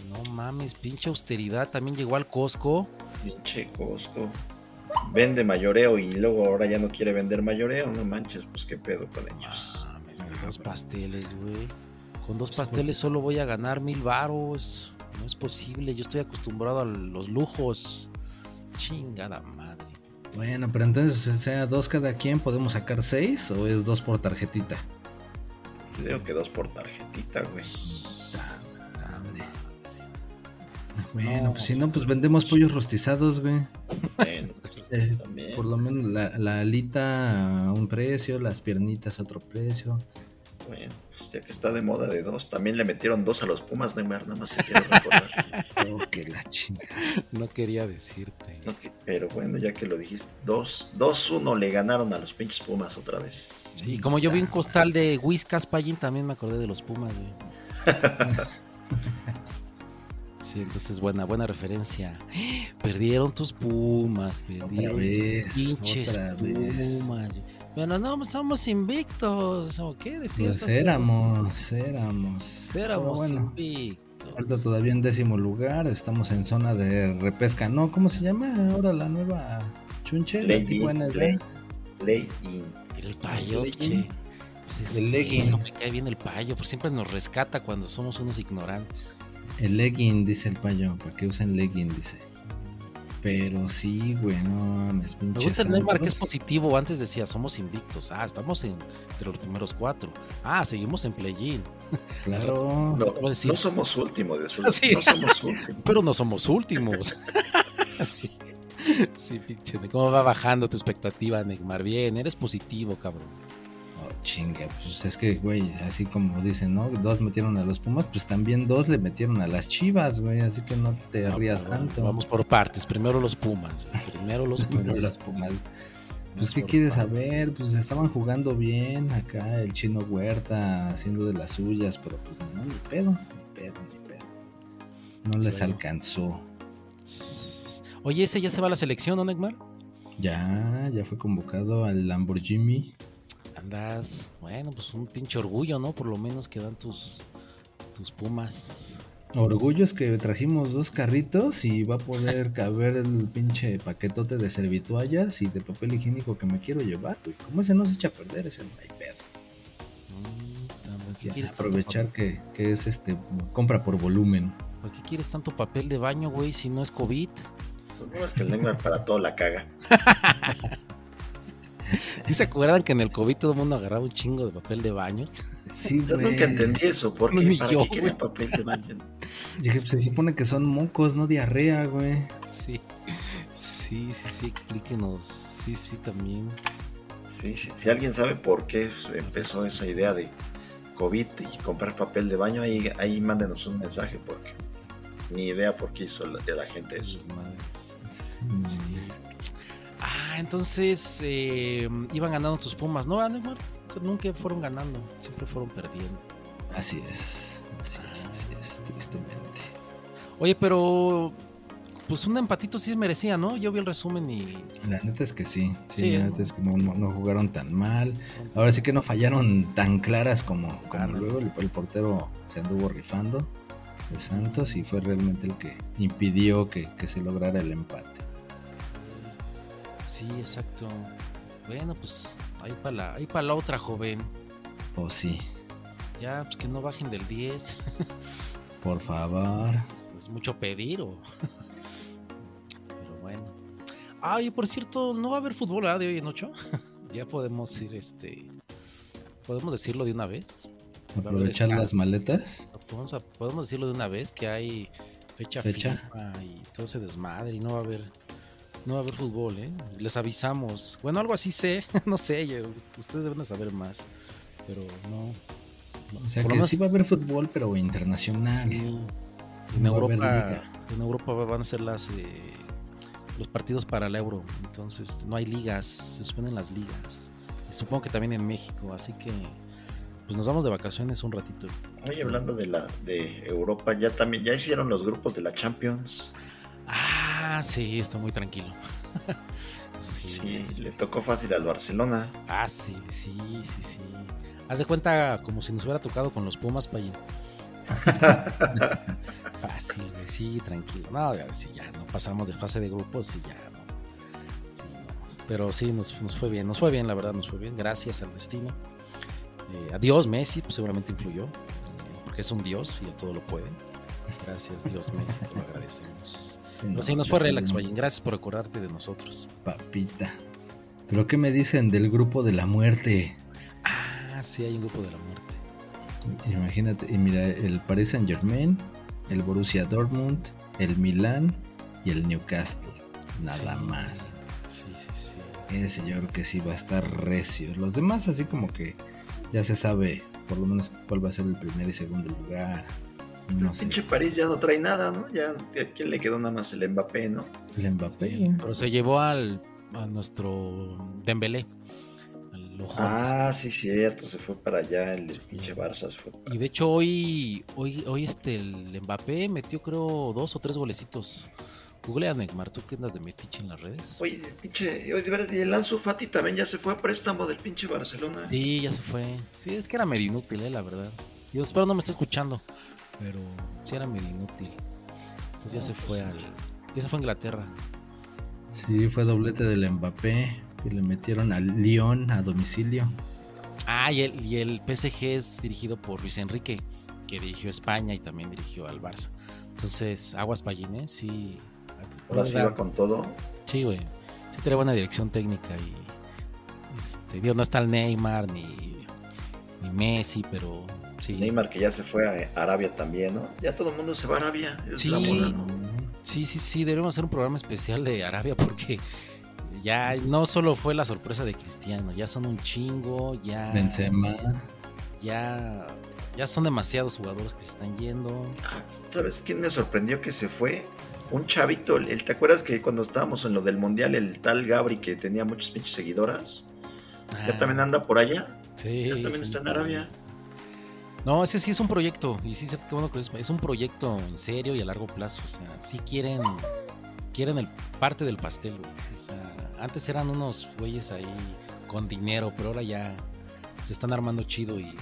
No mames, pinche austeridad. También llegó al Costco. Pinche Costco. Vende mayoreo y luego ahora ya no quiere vender mayoreo, no manches, pues qué pedo con ellos. Mames, con 2 pasteles, güey. Con 2 pasteles solo voy a ganar 1,000 varos. No es posible, yo estoy acostumbrado a los lujos. Chingada madre. Bueno, pero entonces, sea 2 cada quien, ¿podemos sacar 6 o es 2 por tarjetita? Creo que 2 por tarjetita, güey. Bueno, no, pues si no, pues vendemos pollos rostizados, güey. Bueno, por lo menos la alita a un precio, las piernitas a otro precio. Bueno, pues ya que está de moda de 2, también le metieron 2 a los Pumas, Neymar, nada más te quiero recordar. Oh, que la chingada. No quería decirte. Okay, pero bueno, ya que lo dijiste, 2-1 le ganaron a los pinches Pumas otra vez. Sí, y como yo vi un costal de Whiskas, Pallín, también me acordé de los Pumas, güey. Sí, entonces buena referencia. Perdieron tus Pumas, pinches Pumas. Bueno, no, somos invictos, ¿o qué decías? Pues éramos bueno, invictos. Ahorita todavía en 10º lugar, estamos en zona de repesca, ¿no? ¿Cómo se llama ahora la nueva chunche? Play-in. El Payo, che. Eso me cae bien el Payo, por siempre nos rescata cuando somos unos ignorantes. El legging, dice el Payo, ¿para qué usan legging? Dice. Pero sí, güey, no mames, pinches. Me gusta el Neymar, que es positivo. Antes decía, somos invictos. Ah, estamos entre los primeros 4. Ah, seguimos en play-in. Claro. No somos últimos. Después, ¿sí? No somos últimos. Pero no somos últimos. Sí, pinche. ¿Cómo va bajando tu expectativa, Neymar? Bien, eres positivo, cabrón. Chinga, pues es que, güey, así como dicen, ¿no? Dos metieron a los Pumas, pues también dos le metieron a las Chivas, güey, así que no te rías tanto. Vamos por partes, primero los Pumas, primero los Pumas. Pues, ¿qué quieres saber? Pues estaban jugando bien acá el Chino Huerta haciendo de las suyas, pero pues no, ni pedo. No les alcanzó. Oye, ¿ese ya se va a la selección, no, Neymar? Ya fue convocado al Lamborghini. Andas, bueno, pues un pinche orgullo, ¿no? Por lo menos que dan tus Pumas. Orgullo es que trajimos dos carritos y va a poder caber el pinche paquetote de servituallas y de papel higiénico que me quiero llevar, güey. Como ese no se echa a perder, ese no hay pedo. Aprovechar que es compra por volumen. ¿Por qué quieres tanto papel de baño, güey, si no es COVID? Bueno, es que el Neymar para todo la caga. ¿Sí se acuerdan que en el COVID todo el mundo agarraba un chingo de papel de baño? Sí, yo nunca entendí eso, porque ¿para qué querían papel de baño? Dije, pues, se supone que son mocos, no diarrea, güey. Sí, explíquenos. Sí, también. Sí, si alguien sabe por qué empezó esa idea de COVID y comprar papel de baño, ahí mándenos un mensaje, porque ni idea por qué hizo la gente eso. Sí. Ah, entonces iban ganando tus Pumas, ¿no? Nunca fueron ganando, siempre fueron perdiendo. Así es, tristemente. Oye, pero pues un empatito sí merecía, ¿no? Yo vi el resumen y... La neta es que sí, la neta es que no jugaron tan mal. Ahora sí que no fallaron tan claras como luego el portero se anduvo rifando de Santos y fue realmente el que impidió que se lograra el empate. Sí, exacto. Bueno, pues ahí para la otra, joven. Pues sí. Ya, pues que no bajen del 10. Por favor. Es mucho pedir, o... Pero bueno. Ah, y por cierto, no va a haber fútbol, ¿verdad? De hoy en 8. Ya podemos ir, podemos decirlo de una vez. Aprovechar las maletas. Podemos decirlo de una vez que hay fecha FIFA y todo ese desmadre y no va a haber fútbol, ¿eh? Les avisamos. Bueno, algo así sé, no sé, ustedes deben saber más, pero no. O sea, por que menos... sí va a haber fútbol, pero internacional. Sí. En Europa van a ser los partidos para el Euro, entonces no hay ligas, se suspenden las ligas. Y supongo que también en México, así que pues nos vamos de vacaciones un ratito. Oye, hablando de Europa, ya hicieron los grupos de la Champions. Ah, sí, está muy tranquilo. Sí, le tocó fácil al Barcelona. Ah, sí. Haz de cuenta como si nos hubiera tocado con los Pumas, Payín. Fácil, sí, tranquilo. No, sí, ya no pasamos de fase de grupos y ya no. Sí, no. Pero sí, nos fue bien, la verdad, gracias al destino. Adiós, Messi, pues seguramente influyó, porque es un dios y a todo lo puede. Gracias, Dios Messi, te lo agradecemos. Pero sí, nos fue relax, Valle. Gracias por acordarte de nosotros. Papita. ¿Pero qué me dicen del grupo de la muerte? Ah, sí, hay un grupo de la muerte. Imagínate, y mira, el Paris Saint-Germain, el Borussia Dortmund, el Milán y el Newcastle. Nada más. Sí. Ese yo creo que sí va a estar recio. Los demás así como que ya se sabe por lo menos cuál va a ser el primer y segundo lugar. No sé. Pinche París ya no trae nada, ¿no? Ya, ¿a quién le quedó nada más? El Mbappé, ¿no? El Mbappé. Sí, pero se llevó a nuestro Dembélé. Sí, cierto, se fue para allá el pinche Barça. Se fue para... Y de hecho hoy el Mbappé metió creo 2 o 3 golecitos. Google a Neymar, tú que andas de metiche en las redes. Oye, el Ansu Fati también ya se fue a préstamo del pinche Barcelona. Sí, ya se fue. Sí, es que era medio inútil, la verdad. Yo espero no me esté escuchando. Pero sí era medio inútil. Entonces ya se fue a Inglaterra. Sí, fue doblete del Mbappé, que le metieron al Lyon a domicilio. Ah, y el PSG es dirigido por Luis Enrique, que dirigió España y también dirigió al Barça. Entonces, aguas payines, sí. Ahora sí va con todo. Sí, güey. Sí trae buena dirección técnica y no está el Neymar ni Messi, pero sí. Neymar que ya se fue a Arabia también, ¿no? Ya todo el mundo se va a Arabia. Sí, debemos hacer un programa especial de Arabia porque ya no solo fue la sorpresa de Cristiano, ya son un chingo, ya Benzema, ya son demasiados jugadores que se están yendo. ¿Sabes quién me sorprendió que se fue? Un chavito, ¿te acuerdas que cuando estábamos en lo del mundial, el tal Gabri que tenía muchas pinches seguidoras? Ya también anda por allá. Sí. Ya también está en Arabia. No, ese sí es un proyecto, y sí, qué bueno que es un proyecto en serio y a largo plazo, o sea, sí quieren el parte del pastel, güey. O sea, antes eran unos güeyes ahí con dinero, pero ahora ya se están armando chido y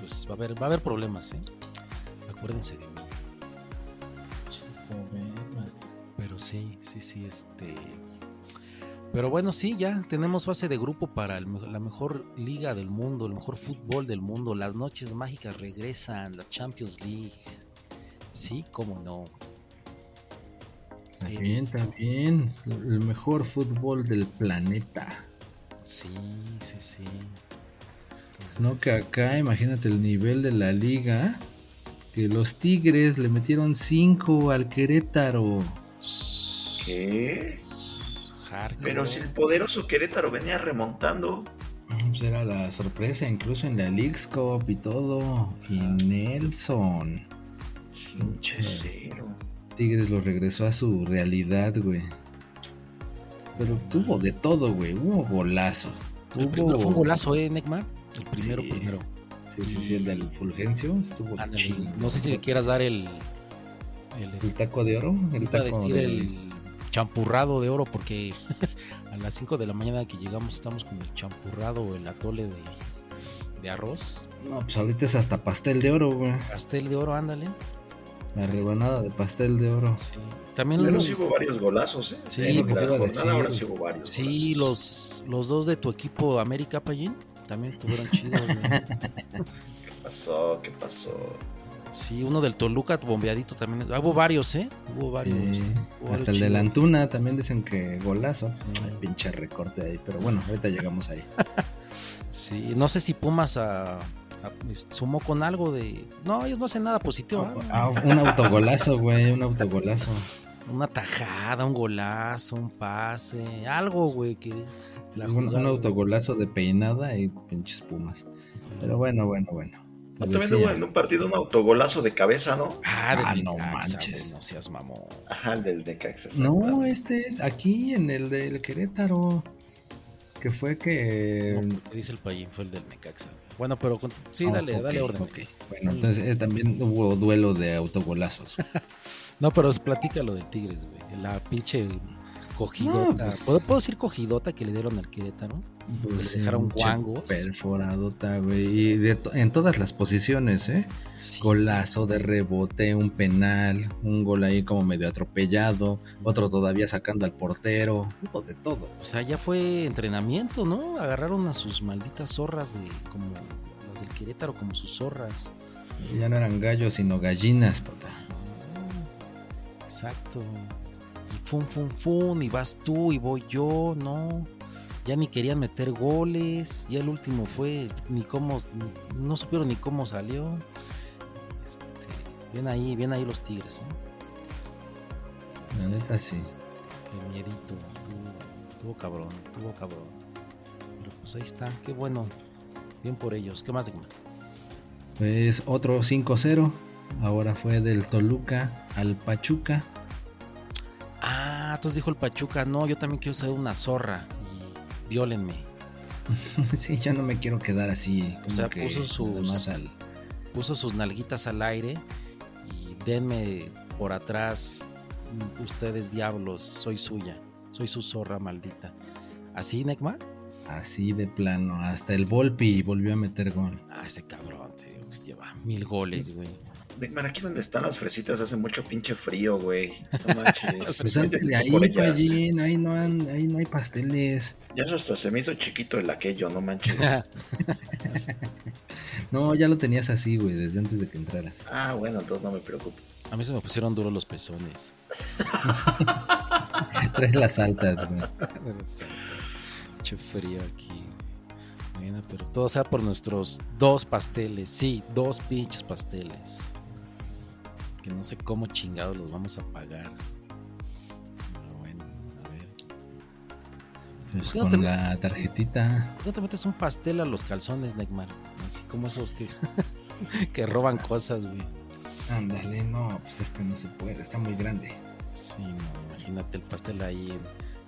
pues va a haber problemas, ¿eh? Acuérdense de mí. Problemas. Pero sí, Pero bueno, sí, ya tenemos fase de grupo para la mejor liga del mundo, el mejor fútbol del mundo. Las noches mágicas regresan, la Champions League. Sí, cómo no. También. El mejor fútbol del planeta. Sí. Entonces, no, que acá, imagínate el nivel de la liga. Que los Tigres le metieron 5 al Querétaro. ¿Qué? Pero si el poderoso Querétaro venía remontando, pues era la sorpresa, incluso en la Leagues Cup y todo. Y Nelson Tigres lo regresó a su realidad, güey. Pero tuvo de todo, güey. Hubo golazo. El primero fue un golazo, Necma. El primero. Sí, el del Fulgencio estuvo chido. No sé si le quieras dar el taco de oro. El taco de oro. Champurrado de oro, porque a las 5 de la mañana que llegamos estamos con el champurrado o el atole de arroz. No, pues ahorita es hasta pastel de oro, güey. Pastel de oro, ándale. La rebanada de pastel de oro. Sí. También pero sí hubo varios golazos, ¿eh? Sí, ahora sí hubo varios. Sí, los dos de tu equipo América, Pallín, también estuvieron chidos, güey. ¿Qué pasó? Sí, uno del Toluca bombeadito también. Hubo varios, ¿eh? Sí. Hasta el de la Antuna también dicen que golazo. Sí. Hay pinche recorte ahí, pero bueno, ahorita llegamos ahí. Sí, no sé si Pumas sumó con algo de... No, ellos no hacen nada positivo. Un autogolazo, güey, Una tajada, un golazo, un pase, algo, güey. Que un autogolazo de peinada y pinches Pumas. Pero bueno. No, también hubo en un partido un autogolazo de cabeza, ¿no? Del no Necaxa, manches. Güey, no seas mamón. El del Necaxa. No, este es aquí en el del Querétaro. Que fue que... No, dice el Pallín, fue el del Necaxa. Bueno, pero... Sí, dale orden. Okay. Bueno, entonces también hubo duelo de autogolazos. No, pero platica lo del Tigres, güey. La pinche cogidota. No, pues... ¿Puedo decir cogidota que le dieron al Querétaro? Pues les dejaron guangos. Perforadota, güey. Y en todas las posiciones, ¿eh? Sí. Golazo de rebote, un penal, un gol ahí como medio atropellado, otro todavía sacando al portero, hubo de todo. O sea, ya fue entrenamiento, ¿no? Agarraron a sus malditas zorras como las del Querétaro, como sus zorras. Y ya no eran gallos, sino gallinas, papá. Oh, exacto. Y fun, y vas tú, y voy yo, ¿no? Ya ni querían meter goles, ya el último fue, no supieron ni cómo salió. Bien ahí los Tigres, ¿eh? La neta sí. De miedito, tuvo cabrón. Pero pues ahí está, qué bueno, bien por ellos. ¿Qué más, Digma? Pues otro 5-0, ahora fue del Toluca al Pachuca. Ah, entonces dijo el Pachuca, no, yo también quiero ser una zorra. Violenme. Sí, yo no me quiero quedar así. Como o sea, que puso sus nalguitas al aire y denme por atrás, ustedes diablos, soy suya, soy su zorra maldita. ¿Así, Necma? Así de plano, hasta el Volpi volvió a meter gol. Ese cabrón, te digo, lleva 1000 goles, güey. Necma, aquí donde están las fresitas hace mucho pinche frío, güey. No manches. Pues de ahí no hay pasteles. Ya hasta se me hizo chiquito el aquello, no manches. No, ya lo tenías así, güey, desde antes de que entraras. Ah, bueno, entonces no me preocupo. A mí se me pusieron duros los pezones. Traes las altas, güey. Mucho frío aquí. Bueno, pero todo sea por nuestros 2 pasteles. Sí, 2 pinches pasteles. Que no sé cómo chingados los vamos a pagar. Pero bueno, a ver. Pues no con la tarjetita. No te metes un pastel a los calzones, Neymar. Así como esos que, que roban cosas, güey. Ándale, no, pues no se puede, está muy grande. Sí, no, imagínate el pastel ahí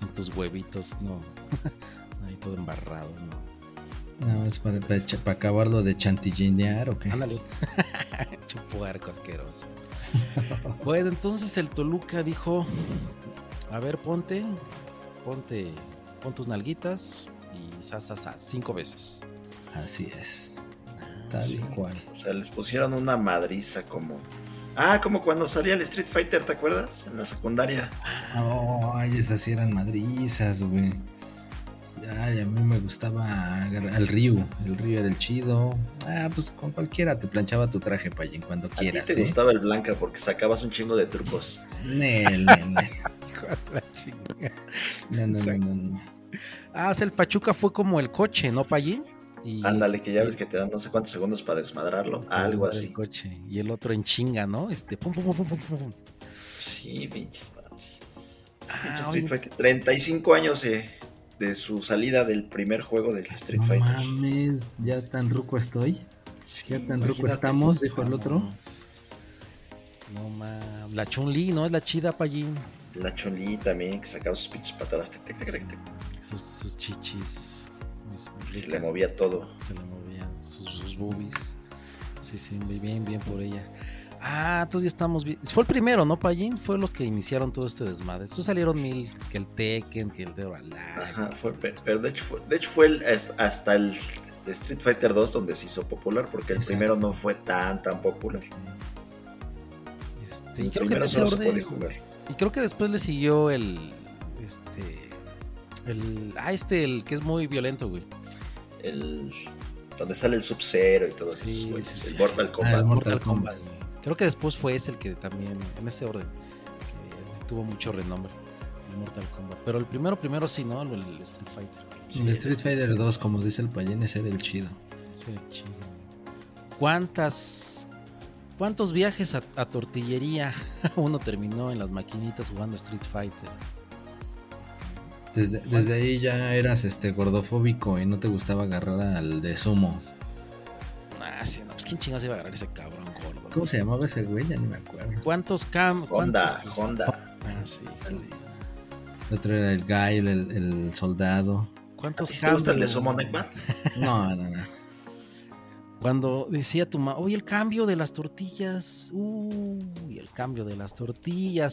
en tus huevitos, no. Ahí todo embarrado, no. No, es para acabarlo de chantillinear, ¿o qué? Ándale. Chupuarco asqueroso. Bueno, entonces el Toluca dijo, a ver, pon tus nalguitas y cinco veces. Así es. Tal y cual. O sea, les pusieron una madriza como... Ah, como cuando salía el Street Fighter, ¿te acuerdas? En la secundaria. Ay, esas sí eran madrizas, güey. Ay, a mí me gustaba al Ryu. El Ryu era el chido. Ah, pues con cualquiera te planchaba tu traje, payín, cuando quieras. A ti te gustaba el Blanca porque sacabas un chingo de trucos. Hijo de la chingada. No. Ah, o sea, el Pachuca fue como el coche, ¿no, payín? Y ándale, que ya ves que te dan no sé cuántos segundos para desmadrarlo, algo así. El coche. Y el otro en chinga, ¿no? Pum, pum, pum, pum, pum. Sí, pinches madres. Street Fighter. 35 años de su salida del primer juego del Street Fighter. No mames, ya tan ruco estoy. Sí, ya tan ruco estamos, dijo el otro. No mames. La Chun-Li, ¿no? Es la chida, payín. La Chun-Li también, que sacaba sus pinches patadas. Sus chichis. Se le movía todo. Se le movían sus boobies. Sí, bien por ella. Ah, entonces ya estamos bien. Fue el primero, ¿no, Payín? Fue los que iniciaron todo este desmadre. Entonces salieron mil, que el Tekken, que el de Balá. Ajá, pero de hecho fue hasta el Street Fighter 2 donde se hizo popular, porque el exacto. Primero no fue tan popular. El creo primero que solo se puede jugar. Y creo que después le siguió el que es muy violento, güey. Donde sale el Sub-Zero y todo eso. Sí. El Mortal Kombat. Creo que después fue ese el que también, en ese orden, que tuvo mucho renombre. El Mortal Kombat. Pero el primero sí, ¿no? El Street Fighter. Sí, el Street Fighter 2, como dice el Payén, es el chido. Es el chido. ¿Cuántos viajes a tortillería uno terminó en las maquinitas jugando Street Fighter? Desde ahí ya eras gordofóbico y no te gustaba agarrar al de sumo. Ah, sí, no, pues quién chingados iba a agarrar ese cabrón gordo. ¿Cómo se llamaba ese güey? Ya ni me acuerdo. Honda. Ah, sí. El otro era el guy, el soldado. ¿Cuántos te gusta el de sumo, Neymar? No. Cuando decía tu mamá, oye, el cambio de las tortillas,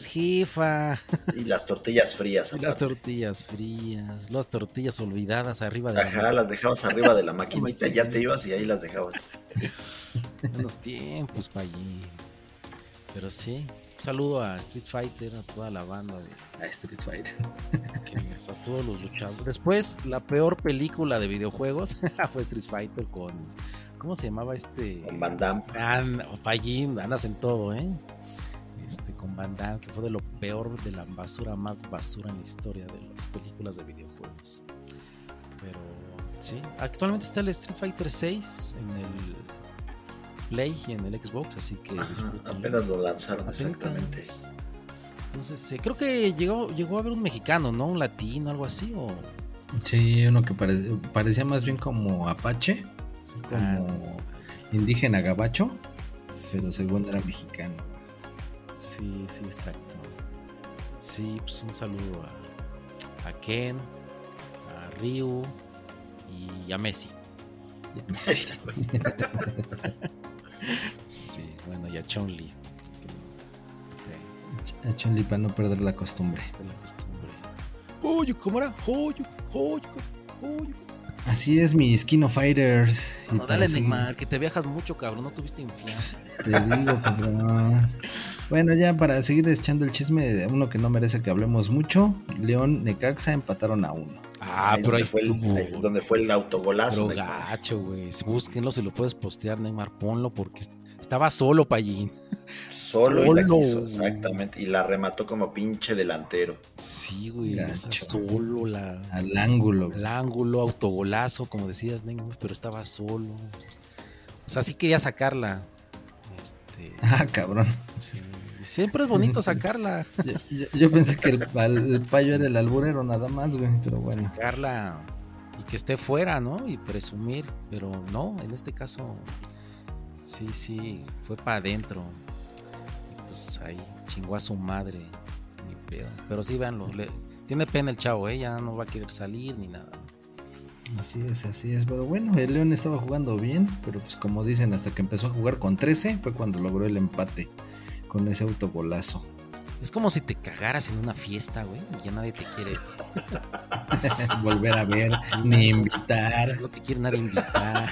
jefa. Y las tortillas frías. Aparte. Las tortillas frías, las tortillas olvidadas arriba de la las dejabas arriba de la maquinita, ya te ibas y ahí las dejabas. Buenos tiempos, Payín. Pero sí, un saludo a Street Fighter, a toda la banda de Street Fighter. A todos los luchadores. Después, la peor película de videojuegos fue Street Fighter con... ¿Cómo se llamaba Con Van Damme. Payín, andas en todo, ¿eh? Con Van Damme, que fue de lo peor, de la basura, más basura en la historia de las películas de videojuegos. Pero, sí. Actualmente está el Street Fighter 6 en el Play y en el Xbox, así que disfrútalo. Apenas lo lanzaron, exactamente. Entonces, creo que llegó a haber un mexicano, ¿no? Un latino, algo así, ¿o? Sí, uno que parecía más bien como apache. Como indígena gabacho, pero según era mexicano. Sí, exacto. Sí, pues un saludo a Ken, a Ryu y a Messi. Sí, bueno, y a Chun-Li. A Chun-Li para no perder la costumbre. Oye, ¿cómo era? Oye. Así es, mis Kino Fighters. No, dale, Neymar, que te viajas mucho, cabrón. No tuviste infianza. Te digo, cabrón. Bueno, ya para seguir echando el chisme de uno que no merece que hablemos mucho, León Necaxa empataron a 1. Ah, ahí pero ahí estuvo. Donde fue el autogolazo. Pero gacho, güey. Búsquenlo, si lo puedes postear, Neymar, ponlo, porque estaba solo, Payín. Solo. Y la quiso, exactamente. Y la remató como pinche delantero. Sí, güey. O sea, solo al ángulo. Al ángulo, autogolazo, como decías, Neymar, pero estaba solo. O sea, sí quería sacarla. Ah, cabrón. Sí. Siempre es bonito sacarla. Yo pensé que el payo era el alburero nada más, güey, pero bueno. Sacarla y que esté fuera, ¿no? Y presumir, pero no, en este caso sí, fue para adentro. Y pues ahí chingó a su madre, ni pedo. Pero sí, véanlo, tiene pena el chavo, ¿eh? Ya no va a querer salir ni nada. Así es, pero bueno, el León estaba jugando bien, pero pues como dicen, hasta que empezó a jugar con 13, fue cuando logró el empate con ese autogolazo. Es como si te cagaras en una fiesta, güey, ya nadie te quiere volver a ver, ni invitar. No te quiere nadie invitar.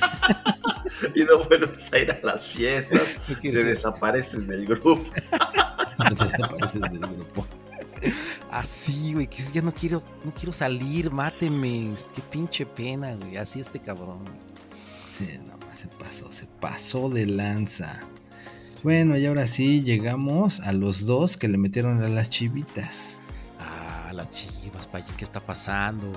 Y no vuelves a ir a las fiestas, desapareces del grupo. Así, güey, que ya no quiero salir, máteme, qué pinche pena, güey, así este cabrón. Sí, nomás se pasó de lanza. Bueno, y ahora sí llegamos a los dos que le metieron a las chivitas. Ah, las chivas, pa' allí, ¿qué está pasando?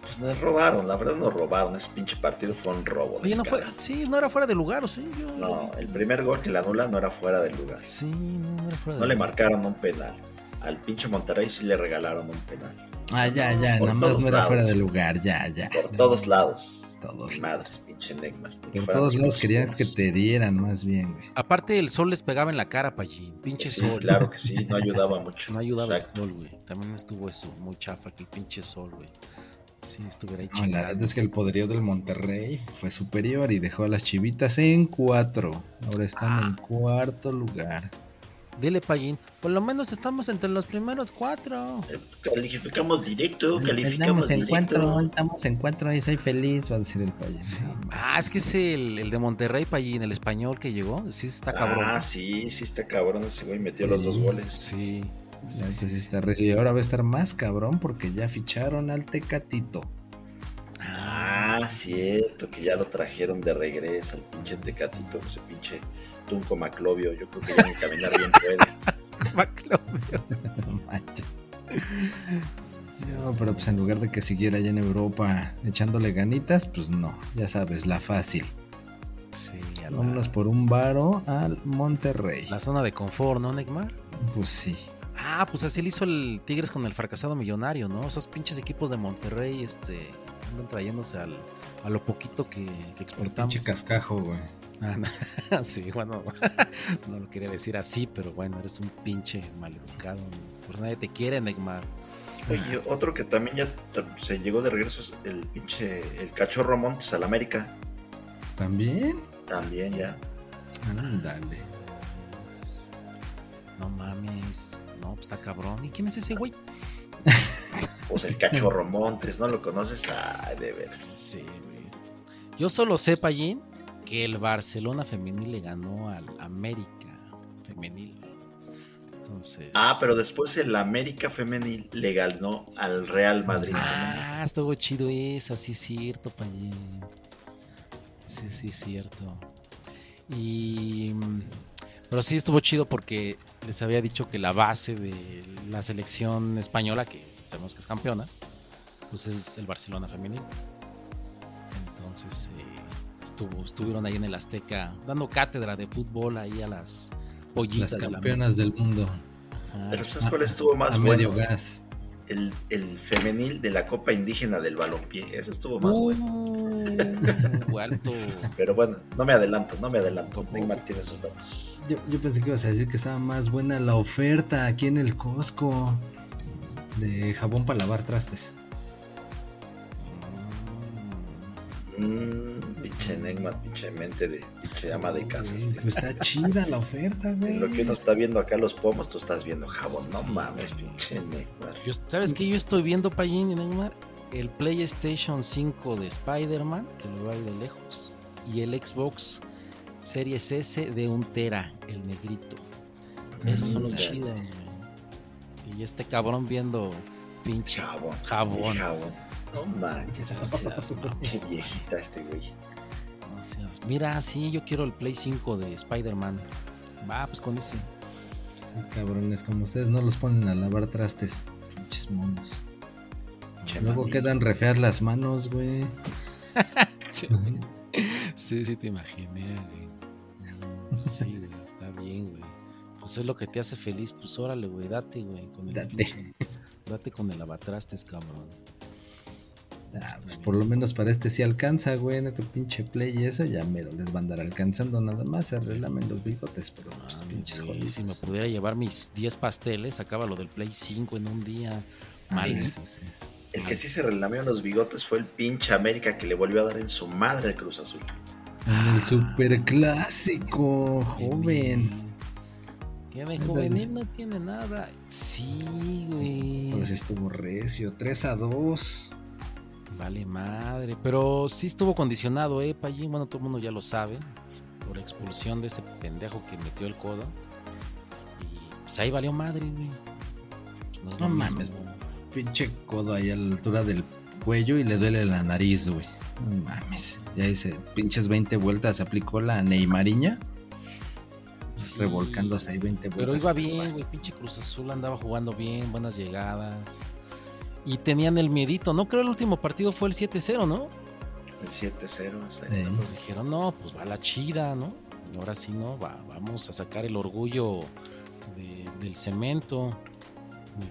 Pues nos robaron, la verdad nos robaron, ese pinche partido fue un robo. Oye, no era fuera de lugar, ¿o sí? No, el primer gol que le anulan no era fuera de lugar. Sí, no era fuera de lugar. No le marcaron un penal. Al pinche Monterrey sí le regalaron un penal. Ah, ya, nada más no era fuera de lugar, ya. Por todos lados. Madres, pinche Neymar. Por todos lados querías que te dieran más bien, güey. Aparte el sol les pegaba en la cara, Pallín, pinche sol. Sí, claro que sí, no ayudaba mucho. No ayudaba el sol, güey. También estuvo eso, muy chafa que el pinche sol, güey. Sí, estuviera ahí chingando. La verdad es que el poderío del Monterrey fue superior y dejó a las chivitas en 4. Ahora están en cuarto lugar. Dile, Pallín, por lo menos estamos entre los primeros 4. Calificamos directo. Estamos en cuatro, ahí soy feliz, va a decir el Pallín. Sí. Es que es el de Monterrey, Pallín, el español que llegó. Sí está cabrón. Sí está cabrón ese güey, metió los 2 goles. Sí, está recio. Y ahora va a estar más cabrón porque ya ficharon al Tecatito. Cierto, que ya lo trajeron de regreso al pinche Tecatito, ese pinche Tunco Maclovio, yo creo que ya ni caminar bien puede. Maclovio. No manches. No, pero pues en lugar de que siguiera allá en Europa echándole ganitas, pues no, ya sabes, la fácil. Sí, vámonos por un varo al Monterrey. La zona de confort, ¿no, Neymar? Pues sí. Pues así le hizo el Tigres con el fracasado Millonario, ¿no? Esos pinches equipos de Monterrey, andan trayéndose a lo poquito que exportamos. Pinche cascajo, güey. Sí, bueno, no lo quería decir así, pero bueno, eres un pinche maleducado, güey. Pues nadie te quiere, Neymar. Oye, otro que también ya se llegó de regreso es el pinche, el Cachorro Montes al América. ¿También ya? Ándale. No mames, no, pues está cabrón. ¿Y quién es ese güey? Pues el Cachorro Montes, ¿no lo conoces? Ay, de veras. Sí, güey. Yo solo sé, Pallín, que el Barcelona femenil le ganó al América femenil. Entonces. Pero después el América femenil le ganó al Real Madrid. Estuvo chido esa, sí es cierto, Pallín. Sí es cierto. Pero sí estuvo chido porque les había dicho que la base de la selección española, que sabemos que es campeona, pues es el Barcelona femenil. Entonces estuvieron ahí en el Azteca dando cátedra de fútbol ahí a las pollitas. Las campeonas del mundo. Pero ¿sabes cuál estuvo más bueno? Gas. El femenil de la Copa Indígena del Balompié. Ese estuvo más bueno. Pero bueno, no me adelanto. Neymar tiene esos datos. Yo pensé que ibas a decir que estaba más buena la oferta aquí en el Costco de jabón para lavar trastes. Pinche Neymar, pinche mente de pinche ama de casa. Pues está chida la oferta, güey. Lo que uno está viendo acá los pomos, tú estás viendo jabón. No mames, pinche Neymar. ¿Sabes qué? Yo estoy viendo, Pallín y Neymar, el PlayStation 5 de Spider-Man, que lo va a ir de lejos, y el Xbox Series S de 1 tera, el negrito. Esos son los chidos, güey. Y este cabrón viendo pinche jabón. No manches, qué viejita este güey. Mira, sí, yo quiero el Play 5 de Spider-Man. Va, pues con ese. Sí, cabrones, como ustedes no los ponen a lavar trastes, pinches monos. Luego quedan re feas las manos, güey. Sí, te imaginé, güey. Sí, güey, está bien, güey. pues es lo que te hace feliz, pues órale, güey, date, güey, con el pinche, date con el abatrastes, cabrón. Ah, pues por lo menos para este sí alcanza, güey, no, tu pinche play y eso ya mero les va a andar alcanzando, nada más se arreglamen los bigotes, pero ah, pues, pinches jodidos. Si me pudiera llevar mis 10 pasteles, acaba lo del play 5 en un día. Maldito. Sí. El que sí se relamió los bigotes fue el pinche América, que le volvió a dar en su madre al Cruz Azul. Ah, el superclásico, joven. Que de juvenil no tiene nada. Sí, güey. Pues estuvo recio, 3-2. Vale madre, pero sí estuvo condicionado, Pallín, bueno, todo el mundo ya lo sabe, por expulsión de ese pendejo que metió el codo. Y pues ahí valió madre, güey. No mames, güey. Pinche codo ahí a la altura del cuello y le duele la nariz, güey. No mames. Ya dice, pinches 20 vueltas, aplicó la Neymariña. Sí, revolcándose ahí 20 vueltas. Pero iba bien, güey, pinche Cruz Azul andaba jugando bien, buenas llegadas. Y tenían el miedito, no creo el último partido fue el 7-0, ¿no? El 7-0, o sea, entonces dijeron, no, pues va la chida, ¿no? Ahora sí, no, vamos a sacar el orgullo del cemento.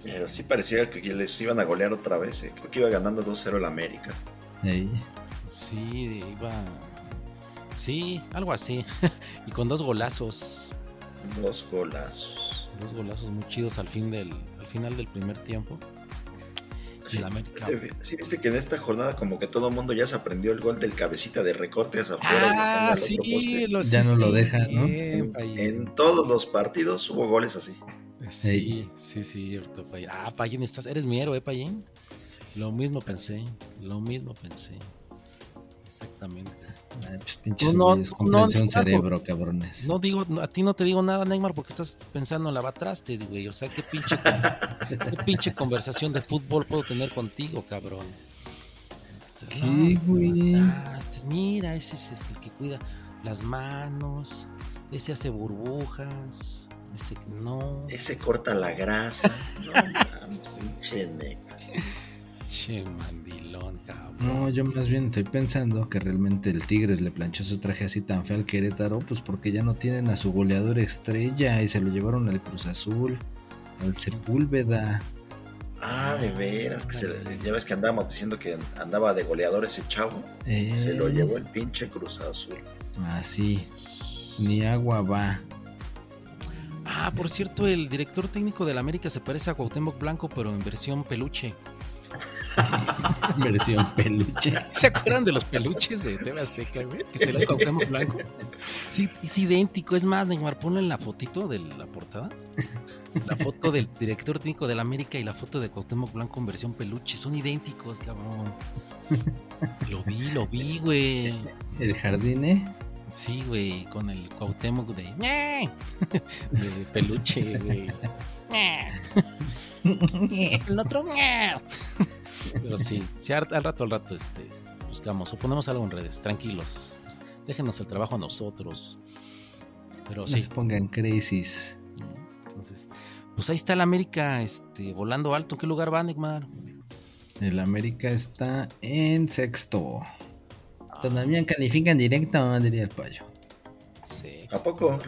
Pero sí parecía que les iban a golear otra vez, creo que iba ganando 2-0 el América. Sí, algo así, y con dos golazos muy chidos al final del primer tiempo. Sí, sí, viste que en esta jornada como que todo el mundo ya se aprendió el gol del cabecita de recorte hacia afuera. Ah, sí, ya no lo deja, ¿no? En todos los partidos hubo goles así. Sí, cierto, Payín. Ah, Payín, eres mi héroe, Payín. Lo mismo pensé. Exactamente. Ay, pues, pinches no, cerebro, cabrones. No digo, a ti no te digo nada, Neymar, porque estás pensando en lavatrastes, güey. O sea, qué pinche conversación de fútbol puedo tener contigo, cabrón. Ay, güey. Mira, ese es el que cuida las manos, ese hace burbujas, ese no. Ese corta la grasa. No, sí. Che, mandilón, cabrón. No, yo más bien estoy pensando que realmente el Tigres le planchó su traje así tan feo al Querétaro, pues porque ya no tienen a su goleador estrella y se lo llevaron al Cruz Azul, al Sepúlveda. Ah, de veras, que ya ves que andábamos diciendo que andaba de goleador ese chavo. Se lo llevó el pinche Cruz Azul. Ah, sí, ni agua va. Ah, por cierto, el director técnico del América se parece a Cuauhtémoc Blanco, pero en versión peluche. Versión peluche. ¿Se acuerdan de los peluches de TV Azteca, güey? Que se lo Cuauhtémoc Blanco. Sí, es idéntico. Es más, Neymar, ponle la fotito de la portada. La foto del director técnico del América y la foto de Cuauhtémoc Blanco en versión peluche. Son idénticos, cabrón. Lo vi, güey. ¿El jardín, Sí, güey, con el Cuauhtémoc de peluche, güey. El otro. Pero sí, al rato buscamos o ponemos algo en redes, tranquilos, déjenos el trabajo a nosotros, pero no se pongan crisis. Entonces, pues ahí está el América volando alto. ¿En qué lugar va, Neymar? El América está en 6º. Todavía califican directo, diría el payo. ¿A poco?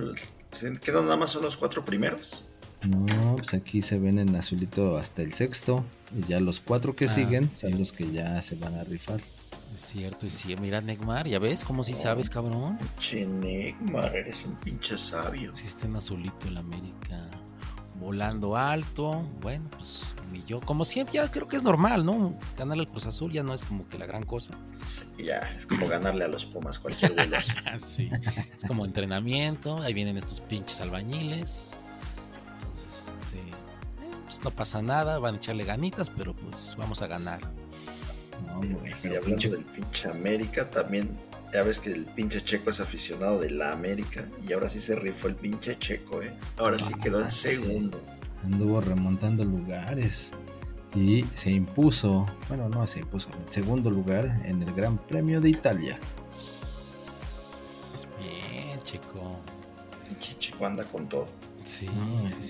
¿Quedan nada más son los 4 primeros? No, pues aquí se ven en azulito hasta el 6º. Y ya los 4 que siguen son los que ya se van a rifar. Es cierto, y sí, mira, Neymar, ya ves cómo sí sabes, cabrón. Che, Neymar, eres un pinche sabio. Sí, está en azulito el América. Volando alto. Bueno, pues ni yo. Como siempre, ya creo que es normal, ¿no? Ganarle al Cruz Azul ya no es como que la gran cosa. Sí, ya, es como ganarle a los Pumas cualquier vuelo. Sí, es como entrenamiento. Ahí vienen estos pinches albañiles. No pasa nada, van a echarle ganitas, pero pues vamos a ganar. No, y hablando del pinche América, también ya ves que el pinche Checo es aficionado de la América y ahora sí se rifó el pinche Checo, ahora sí quedó en 2º. Anduvo remontando lugares y se impuso, bueno, no se impuso, en 2º lugar en el Gran Premio de Italia. Bien, Checo. Pinche Checo anda con todo. Sí,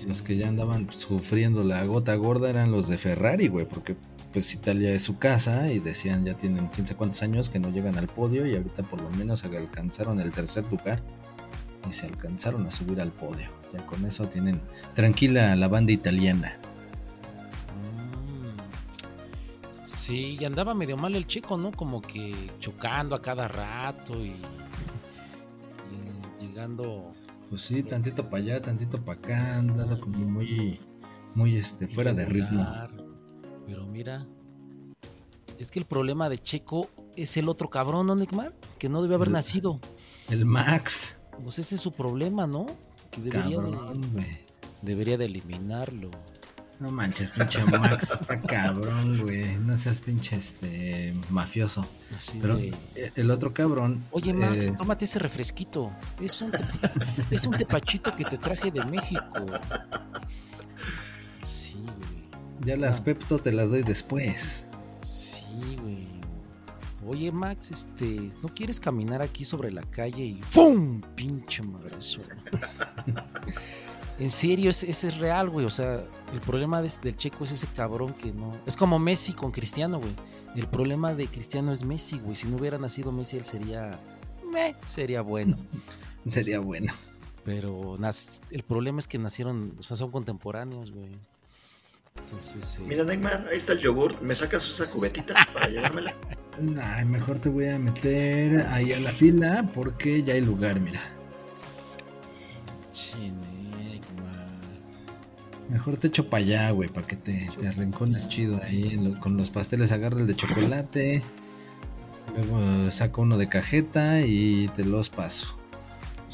los que ya andaban sufriendo la gota gorda eran los de Ferrari, güey, porque pues Italia es su casa y decían ya tienen 15 cuantos años que no llegan al podio y ahorita por lo menos alcanzaron el 3er lugar. y se alcanzaron a subir al podio. Ya con eso tienen tranquila la banda italiana. Sí, y andaba medio mal el chico, ¿no? Como que chocando a cada rato y llegando... Pues sí, tantito para allá, tantito para acá, andaba como muy fuera de ritmo. Pero mira, es que el problema de Checo es el otro cabrón, ¿no, Neymar? Que no debe haber nacido. El Max. Pues ese es su problema, ¿no? Que debería, cabrón, debería de eliminarlo. No manches, pinche Max, está cabrón, güey. No seas pinche mafioso. Sí, pero el otro cabrón... Oye, Max, tómate ese refresquito. Es un tepachito que te traje de México. Sí, güey. Ya las Pepto te las doy después. Sí, güey. Oye, Max, ¿no quieres caminar aquí sobre la calle y ¡fum! Pinche madrazo. En serio, ese es real, güey. O sea, el problema del Checo es ese cabrón que no... Es como Messi con Cristiano, güey. El problema de Cristiano es Messi, güey. Si no hubiera nacido Messi, él sería bueno. Sería bueno. Pero el problema es que nacieron... O sea, son contemporáneos, güey. Entonces... Mira, Neymar, ahí está el yogur. ¿Me sacas esa cubetita para llevármela? Nah, mejor te voy a meter ahí a la fila porque ya hay lugar, mira. Chine. Mejor te echo para allá, güey, para que te arrincones chido ahí. Con los pasteles agarra el de chocolate. Luego saco uno de cajeta y te los paso.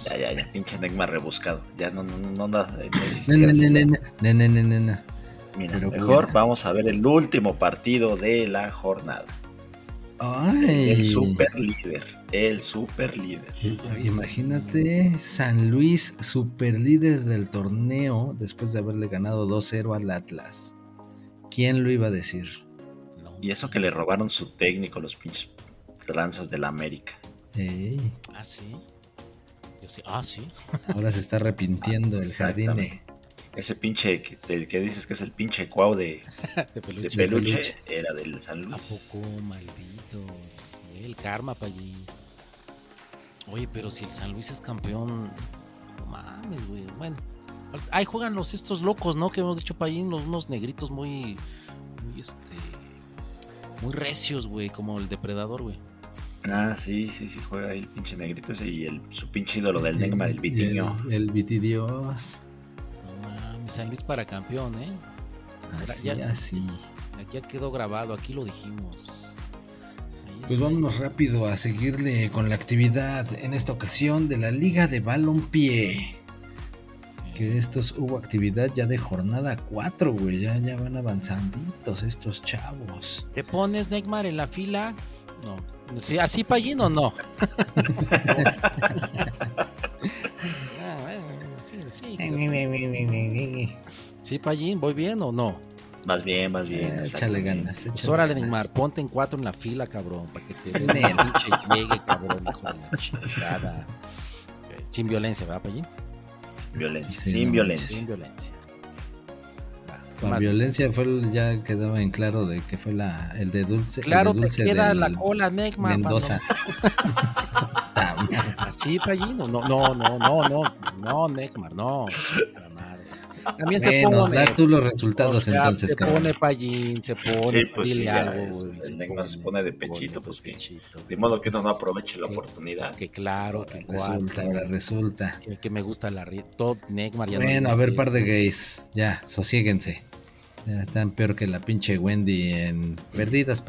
Ya, pinche Neymar rebuscado. Ya, no. Mira, pero mejor buena. Vamos a ver el último partido de la jornada. Ay. El super líder. Imagínate, San Luis, super líder del torneo después de haberle ganado 2-0 al Atlas. ¿Quién lo iba a decir? No. Y eso que le robaron su técnico, los pinches lanzas de la América. Ey. Ah, sí. Yo sí. Ah, sí. Ahora se está arrepintiendo el jardine. Ese pinche, el que dices que es el pinche Cuau de peluche, era del San Luis. ¿A poco, malditos? El karma para allí. Oye, pero si el San Luis es campeón, no mames, güey. Bueno, ahí juegan estos locos, ¿no? Que hemos dicho para allí, unos negritos muy recios, güey, como el depredador, güey. Ah, sí, juega ahí el pinche negrito ese y su pinche ídolo del Neymar, el Vitiño. El Vitidios. San Luis para campeón, ¿eh? Así. Ya quedó grabado, aquí lo dijimos. Pues vámonos rápido a seguirle con la actividad en esta ocasión de la Liga de Balompié. Que hubo actividad ya de jornada 4, güey. Ya van avanzanditos estos chavos. ¿Te pones, Neymar, en la fila? No. ¿Sí, así para allí o no? Sí, Pallín, ¿voy bien o no? Más bien. Échale ganas. Pues órale, Neymar, ponte en 4 en la fila, cabrón, para que te den el pinche llegue, cabrón, hijo de la chingada. Sin violencia, ¿verdad, Pallín? Sin violencia. La violencia ya quedó en claro de que fue el de Dulce. Claro, te queda la cola, Neymar. Mendoza. Así, Pallino, no, Neymar, no. También se pone. Da tú los resultados, o sea, entonces. Pone Pallín, se pone. Sí, pues sí, el Neymar se pone de pechito, pues que. De modo que no aproveche la oportunidad. Que claro, que resulta. Que me gusta la todo Neymar. Bueno, a ver, par de gays, ya, sosiéguense. Ya están peor que la pinche Wendy en perdidas.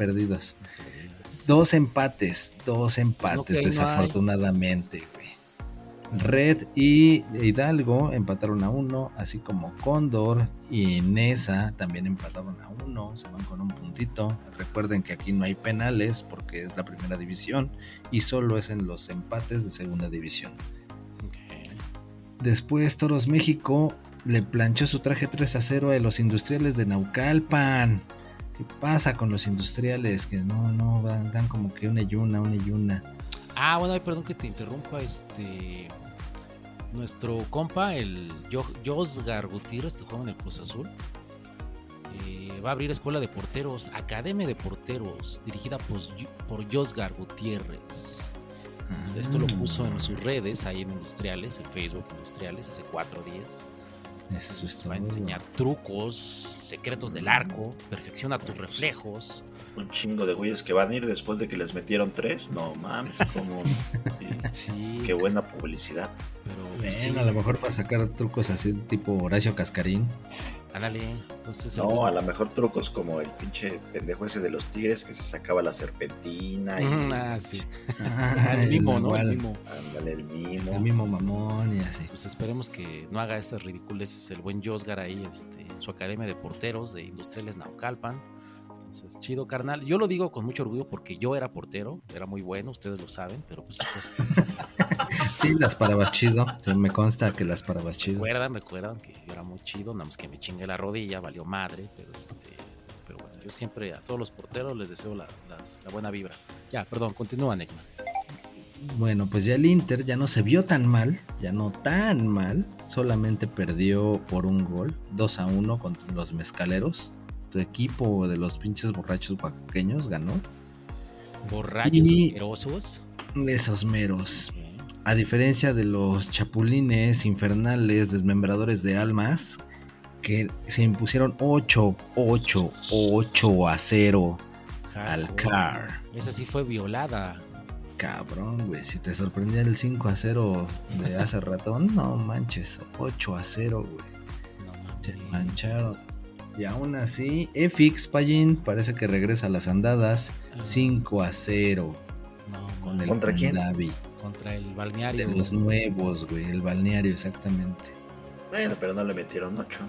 2 empates, okay, desafortunadamente, güey. Red y Hidalgo empataron a 1, así como Cóndor y Nesa también empataron a 1, se van con un puntito. Recuerden que aquí no hay penales porque es la primera división y solo es en los empates de segunda división. Okay. Después Toros México le planchó su traje 3-0 a los Industriales de Naucalpan. ¿Qué pasa con los industriales? Que no dan como que una yuna. Ah, bueno, perdón que te interrumpa, nuestro compa, el Yosgart Gutiérrez, que juega en el Cruz Azul, va a abrir escuela de porteros, academia de porteros, dirigida por Yosgart Gutiérrez. Entonces, esto lo puso en sus redes, ahí en Industriales, en Facebook Industriales, hace 4 días. Eso es, va a enseñar trucos, secretos del arco, perfecciona tus reflejos. Un chingo de güeyes que van a ir después de que les metieron 3. No mames, como sí, qué buena publicidad. Pero bueno, sí, a lo mejor va a sacar trucos así tipo Horacio Cascarín. Ándale, entonces. No, a lo mejor trucos como el pinche pendejo ese de los Tigres que se sacaba la serpentina. Y... Ah, sí. Ah, el mimo, ¿no? El mimo. Ándale, el mimo. El mimo mamón y así. Pues esperemos que no haga estas ridiculeces el buen Yosgar ahí, en su academia de porteros de Industriales Naucalpan. Entonces, chido, carnal. Yo lo digo con mucho orgullo porque yo era portero, era muy bueno, ustedes lo saben, pero pues. Sí, las parabas chido, me consta que las parabas chido. Recuerdan que yo era muy chido, nada más que me chingué la rodilla, valió madre, pero bueno, yo siempre a todos los porteros les deseo la buena vibra. Ya, perdón, continúa, Neymar. Bueno, pues ya el Inter ya no se vio tan mal, ya no tan mal, solamente perdió por un gol, 2-1 contra los mezcaleros. Tu equipo de los pinches borrachos oaxaqueños ganó. Borrachos y... asquerosos. Esos meros. A diferencia de los chapulines infernales, desmembradores de almas, que se impusieron 8-0 al Car. Esa sí fue violada. Cabrón, güey, si te sorprendía el 5-0 de hace ratón, no manches, 8-0, güey. No manches. Manchado. Y aún así, Efix Pallín parece que regresa a las andadas, 5-0. No, con el ¿contra quién? Lavi. Contra el balneario. De los nuevos, güey, el balneario, exactamente. Bueno, pero no le metieron 8.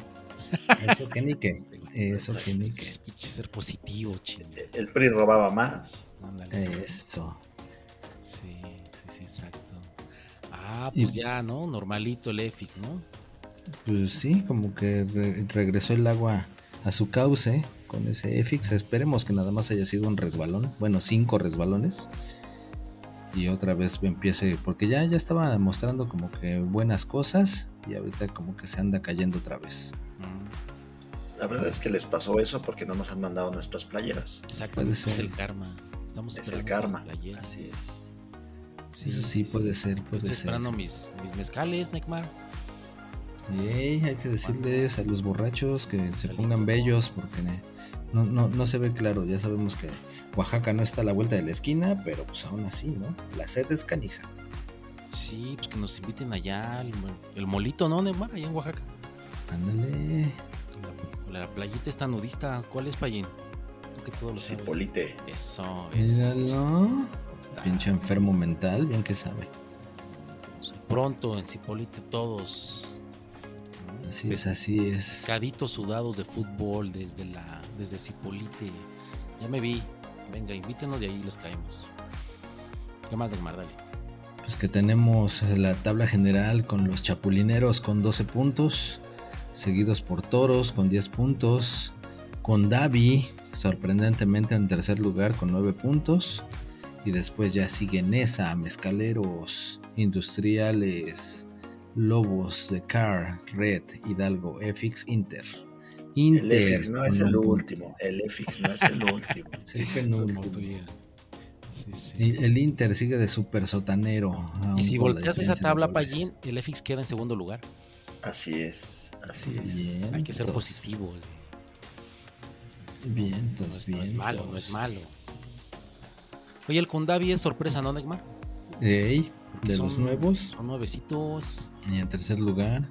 Eso que ni qué. Eso que ni qué. Ser positivo, chile. El PRI robaba más. Ándale. Eso. Sí, exacto. Ah, pues y... ya, ¿no? Normalito el EFIC, ¿no? Pues sí, como que regresó el agua a su cauce con ese EFIC. Esperemos que nada más haya sido un resbalón. Bueno, 5 resbalones. Y otra vez empiece, porque ya estaba mostrando como que buenas cosas y ahorita como que se anda cayendo otra vez. La verdad es que les pasó eso porque no nos han mandado nuestras playeras. Exactamente, es el karma. Estamos es el karma, así es. Sí, eso sí, puede ser. Estoy esperando mis mezcales, Neymar. Hay que decirles a los borrachos que se pongan bellos porque no se ve claro, ya sabemos que... Oaxaca no está a la vuelta de la esquina, pero pues aún así, ¿no? La sed es canija. Sí, pues que nos inviten allá el molito, ¿no, Neymar? Allá en Oaxaca. Ándale. La playita está nudista. ¿Cuál es, Pallín? Tú que todo lo sabes. Cipolite. Eso, es. Míralo. Pinche enfermo mental, bien que sabe. Pues pronto en Cipolite todos. Así es, así es. Pescaditos sudados de fútbol desde Cipolite. Ya me vi. Venga, invítenos y ahí les caemos. ¿Qué más, Neymar? Dale. Pues que tenemos la tabla general con los chapulineros con 12 puntos, seguidos por Toros con 10 puntos, con Davi, sorprendentemente en tercer lugar con 9 puntos, y después ya sigue Nesa, Mezcaleros, Industriales, Lobos, The Car, Red, Hidalgo, EFIX, Inter. El EFIX no es el último. Es el penúltimo. Sí. El Inter sigue de super sotanero. Y si volteas esa tabla, Pallín, el EFIX queda en segundo lugar. Así es. Hay que ser positivo. Bien, entonces. No es malo. Oye, el Kundabi es sorpresa, ¿no, Neymar? De los nuevos. Son nuevecitos. Y en tercer lugar.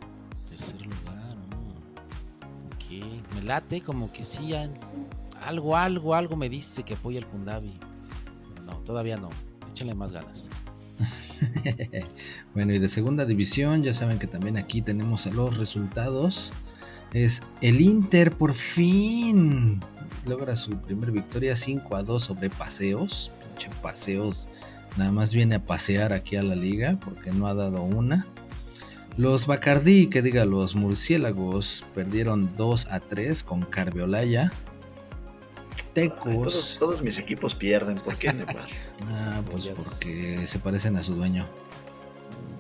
Me late, como que sí, algo me dice que apoya el Kundabi. No, todavía no, échenle más ganas. Bueno, y de segunda división, ya saben que también aquí tenemos los resultados. Es el Inter, por fin logra su primer victoria 5-2 sobre Paseos. Pinche Paseos, nada más viene a pasear aquí a la liga porque no ha dado una. Los Bacardí, que diga los murciélagos, perdieron 2-3 con Carviolaya. Tecos. Ay, todos mis equipos pierden, ¿por qué, Neymar? Pues porque se parecen a su dueño.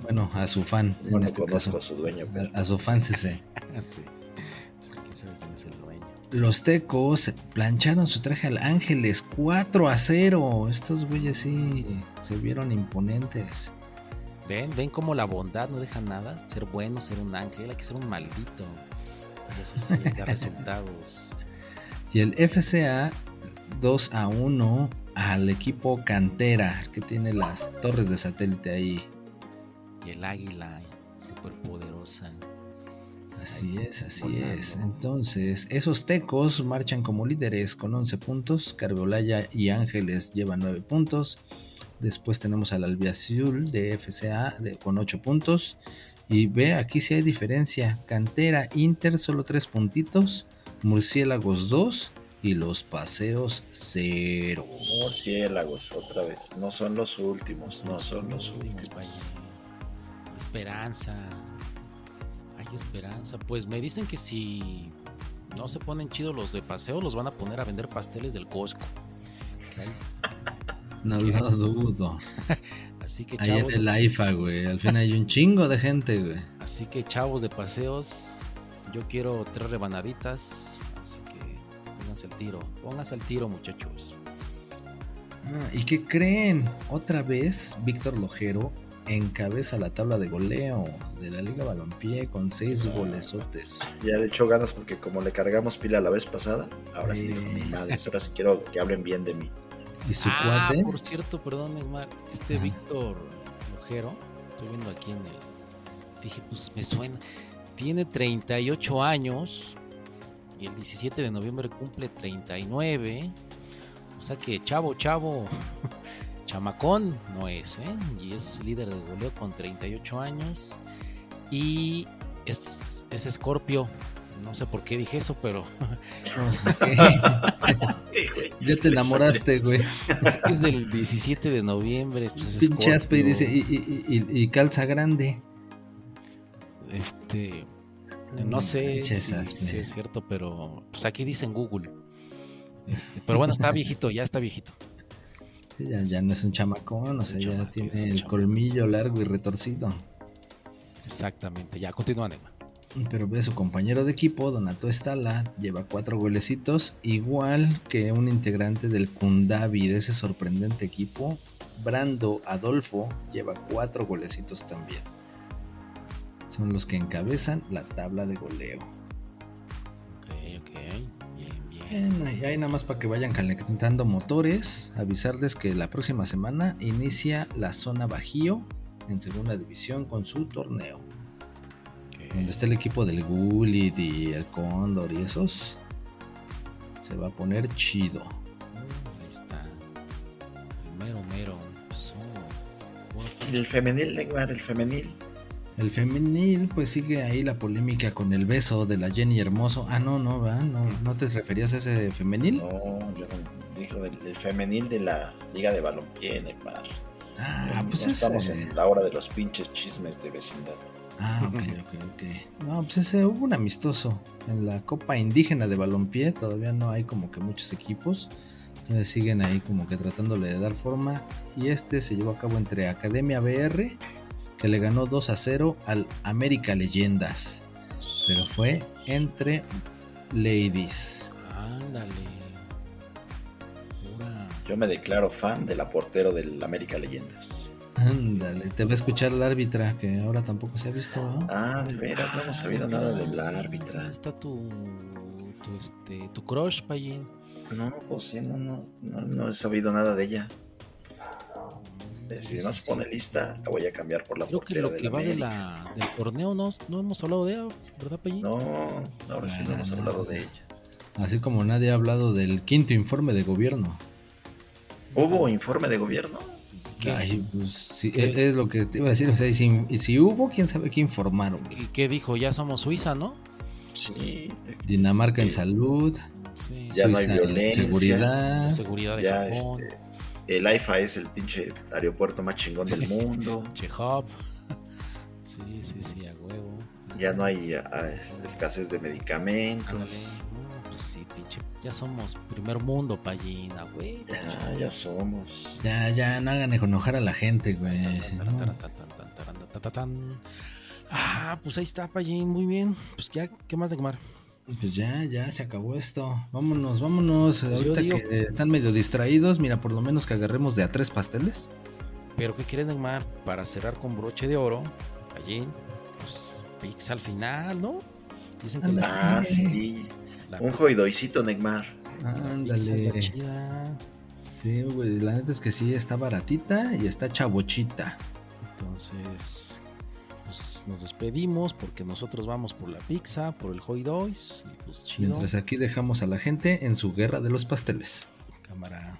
Bueno, a su fan. Bueno, en este conozco caso. A su dueño. Pero... A su fan, sí. Sí, quién sabe quién es el dueño. Los tecos plancharon su traje al Ángeles 4-0. Estos güeyes sí se vieron imponentes. Ven como la bondad no deja nada. Ser bueno, ser un ángel, hay que ser un maldito. Eso sí, da resultados. Y el FCA 2-1 al equipo Cantera, que tiene las torres de satélite ahí. Y el Águila, súper poderosa. Así es, así es. Entonces, esos tecos marchan como líderes con 11 puntos. Carbolaya y Ángeles llevan 9 puntos. Después tenemos al Albiazul de FCA con 8 puntos. Y ve, aquí sí hay diferencia. Cantera, Inter, solo 3 puntitos. Murciélagos 2 y los Paseos 0. Murciélagos, otra vez. No son los últimos. Esperanza. Esperanza, pues me dicen que si no se ponen chidos los de Paseo, los van a poner a vender pasteles del Costco. No lo dudo. Así que chavos. Ahí es el AIFA, güey. Al fin hay un chingo de gente, güey. Así que chavos de Paseos, yo quiero 3 rebanaditas. Así que pónganse el tiro, muchachos. ¿Y qué creen? Otra vez, Víctor Lujero encabeza la tabla de goleo de la Liga Balompié con 6 golesotes. Ya le echó ganas porque como le cargamos pila la vez pasada, ahora sí dijo mi madre, ahora sí quiero que hablen bien de mí. ¿Y su cuate? Por cierto, perdón, Neymar, Víctor Lujero, estoy viendo aquí en el... Dije, pues me suena. Tiene 38 años y el 17 de noviembre cumple 39. O sea que chavo... chamacón no es, y es líder de goleo con 38 años y es Escorpio, no sé por qué dije eso, pero ya te enamoraste, güey. Es del 17 de noviembre, pues es pinche Aspe y dice y calza grande. No sé si es cierto, pero pues aquí dice en Google. Pero bueno, ya está viejito. Ya no es un chamacón, o sea, ya tiene el colmillo largo y retorcido. Exactamente, ya continúa, Neymar. Pero ve, su compañero de equipo, Donato Estala, lleva 4 golecitos, igual que un integrante del Kundabi, de ese sorprendente equipo. Brando Adolfo lleva 4 golecitos también. Son los que encabezan la tabla de goleo. Ok. Y ahí nada más para que vayan calentando motores, avisarles que la próxima semana inicia la zona Bajío en segunda división con su torneo. Okay. Donde está el equipo del Gullit y el Cóndor y esos, se va a poner chido. Ahí está. Mero. El femenil, Neymar, El femenil, pues sigue ahí la polémica con el beso de la Jenny Hermoso. Ah, no, ¿verdad? ¿No te referías a ese femenil? No, yo digo del femenil de la Liga de Balompié, Neymar. Ah, pues ese... Estamos en la hora de los pinches chismes de vecindad. Ah, ok. No, pues ese hubo un amistoso en la Copa Indígena de Balompié. Todavía no hay como que muchos equipos. Entonces siguen ahí como que tratándole de dar forma. Y se llevó a cabo entre Academia BR... que le ganó 2-0 al América Leyendas, pero fue entre ladies. Ándale. Ura. Yo me declaro fan de la portero del América Leyendas. Ándale, te va a escuchar la árbitra, que ahora tampoco se ha visto, ¿no? Ah, de veras, no hemos sabido nada de la árbitra. Está tu crush, Payín. No, pues sí, no he sabido nada de ella. Si no se pone lista, la voy a cambiar por la portera de la América. Creo que lo que va del torneo no hemos hablado de ella, ¿verdad, Pellín? No, ahora sí no hemos hablado de ella. Así como nadie ha hablado del quinto informe de gobierno. ¿Hubo informe de gobierno? ¿Qué? Ay, pues sí, es lo que te iba a decir. O sea, y si hubo, quién sabe qué informaron. ¿Qué dijo? Ya somos Suiza, ¿no? Sí. Dinamarca en salud. Sí. Ya Suiza no hay violencia. En seguridad. La seguridad de ya Japón. El AIFA es el pinche aeropuerto más chingón del mundo. Che-hop. Sí, a huevo. Ya no hay escasez de medicamentos. No, pues sí, pinche. Ya somos primer mundo, Pallín, a huevo. Ya somos. Ya, no hagan enojar a la gente, güey. Ah, pues ahí está, Pallín, muy bien. Pues ya, ¿qué más de comer? Pues ya, se acabó esto. Vámonos. Ahorita digo que están medio distraídos. Mira, por lo menos que agarremos de a 3 pasteles. Pero ¿qué quiere Neymar? Para cerrar con broche de oro, allí, pues, pizza al final, ¿no? Dicen que sí. Un joidoicito Neymar. Ándale. Sí, güey, la neta es que sí, está baratita y está chabochita. Entonces, pues nos despedimos porque nosotros vamos por la pizza, por el hot dogs y pues chido. Mientras aquí dejamos a la gente en su guerra de los pasteles. Cámara.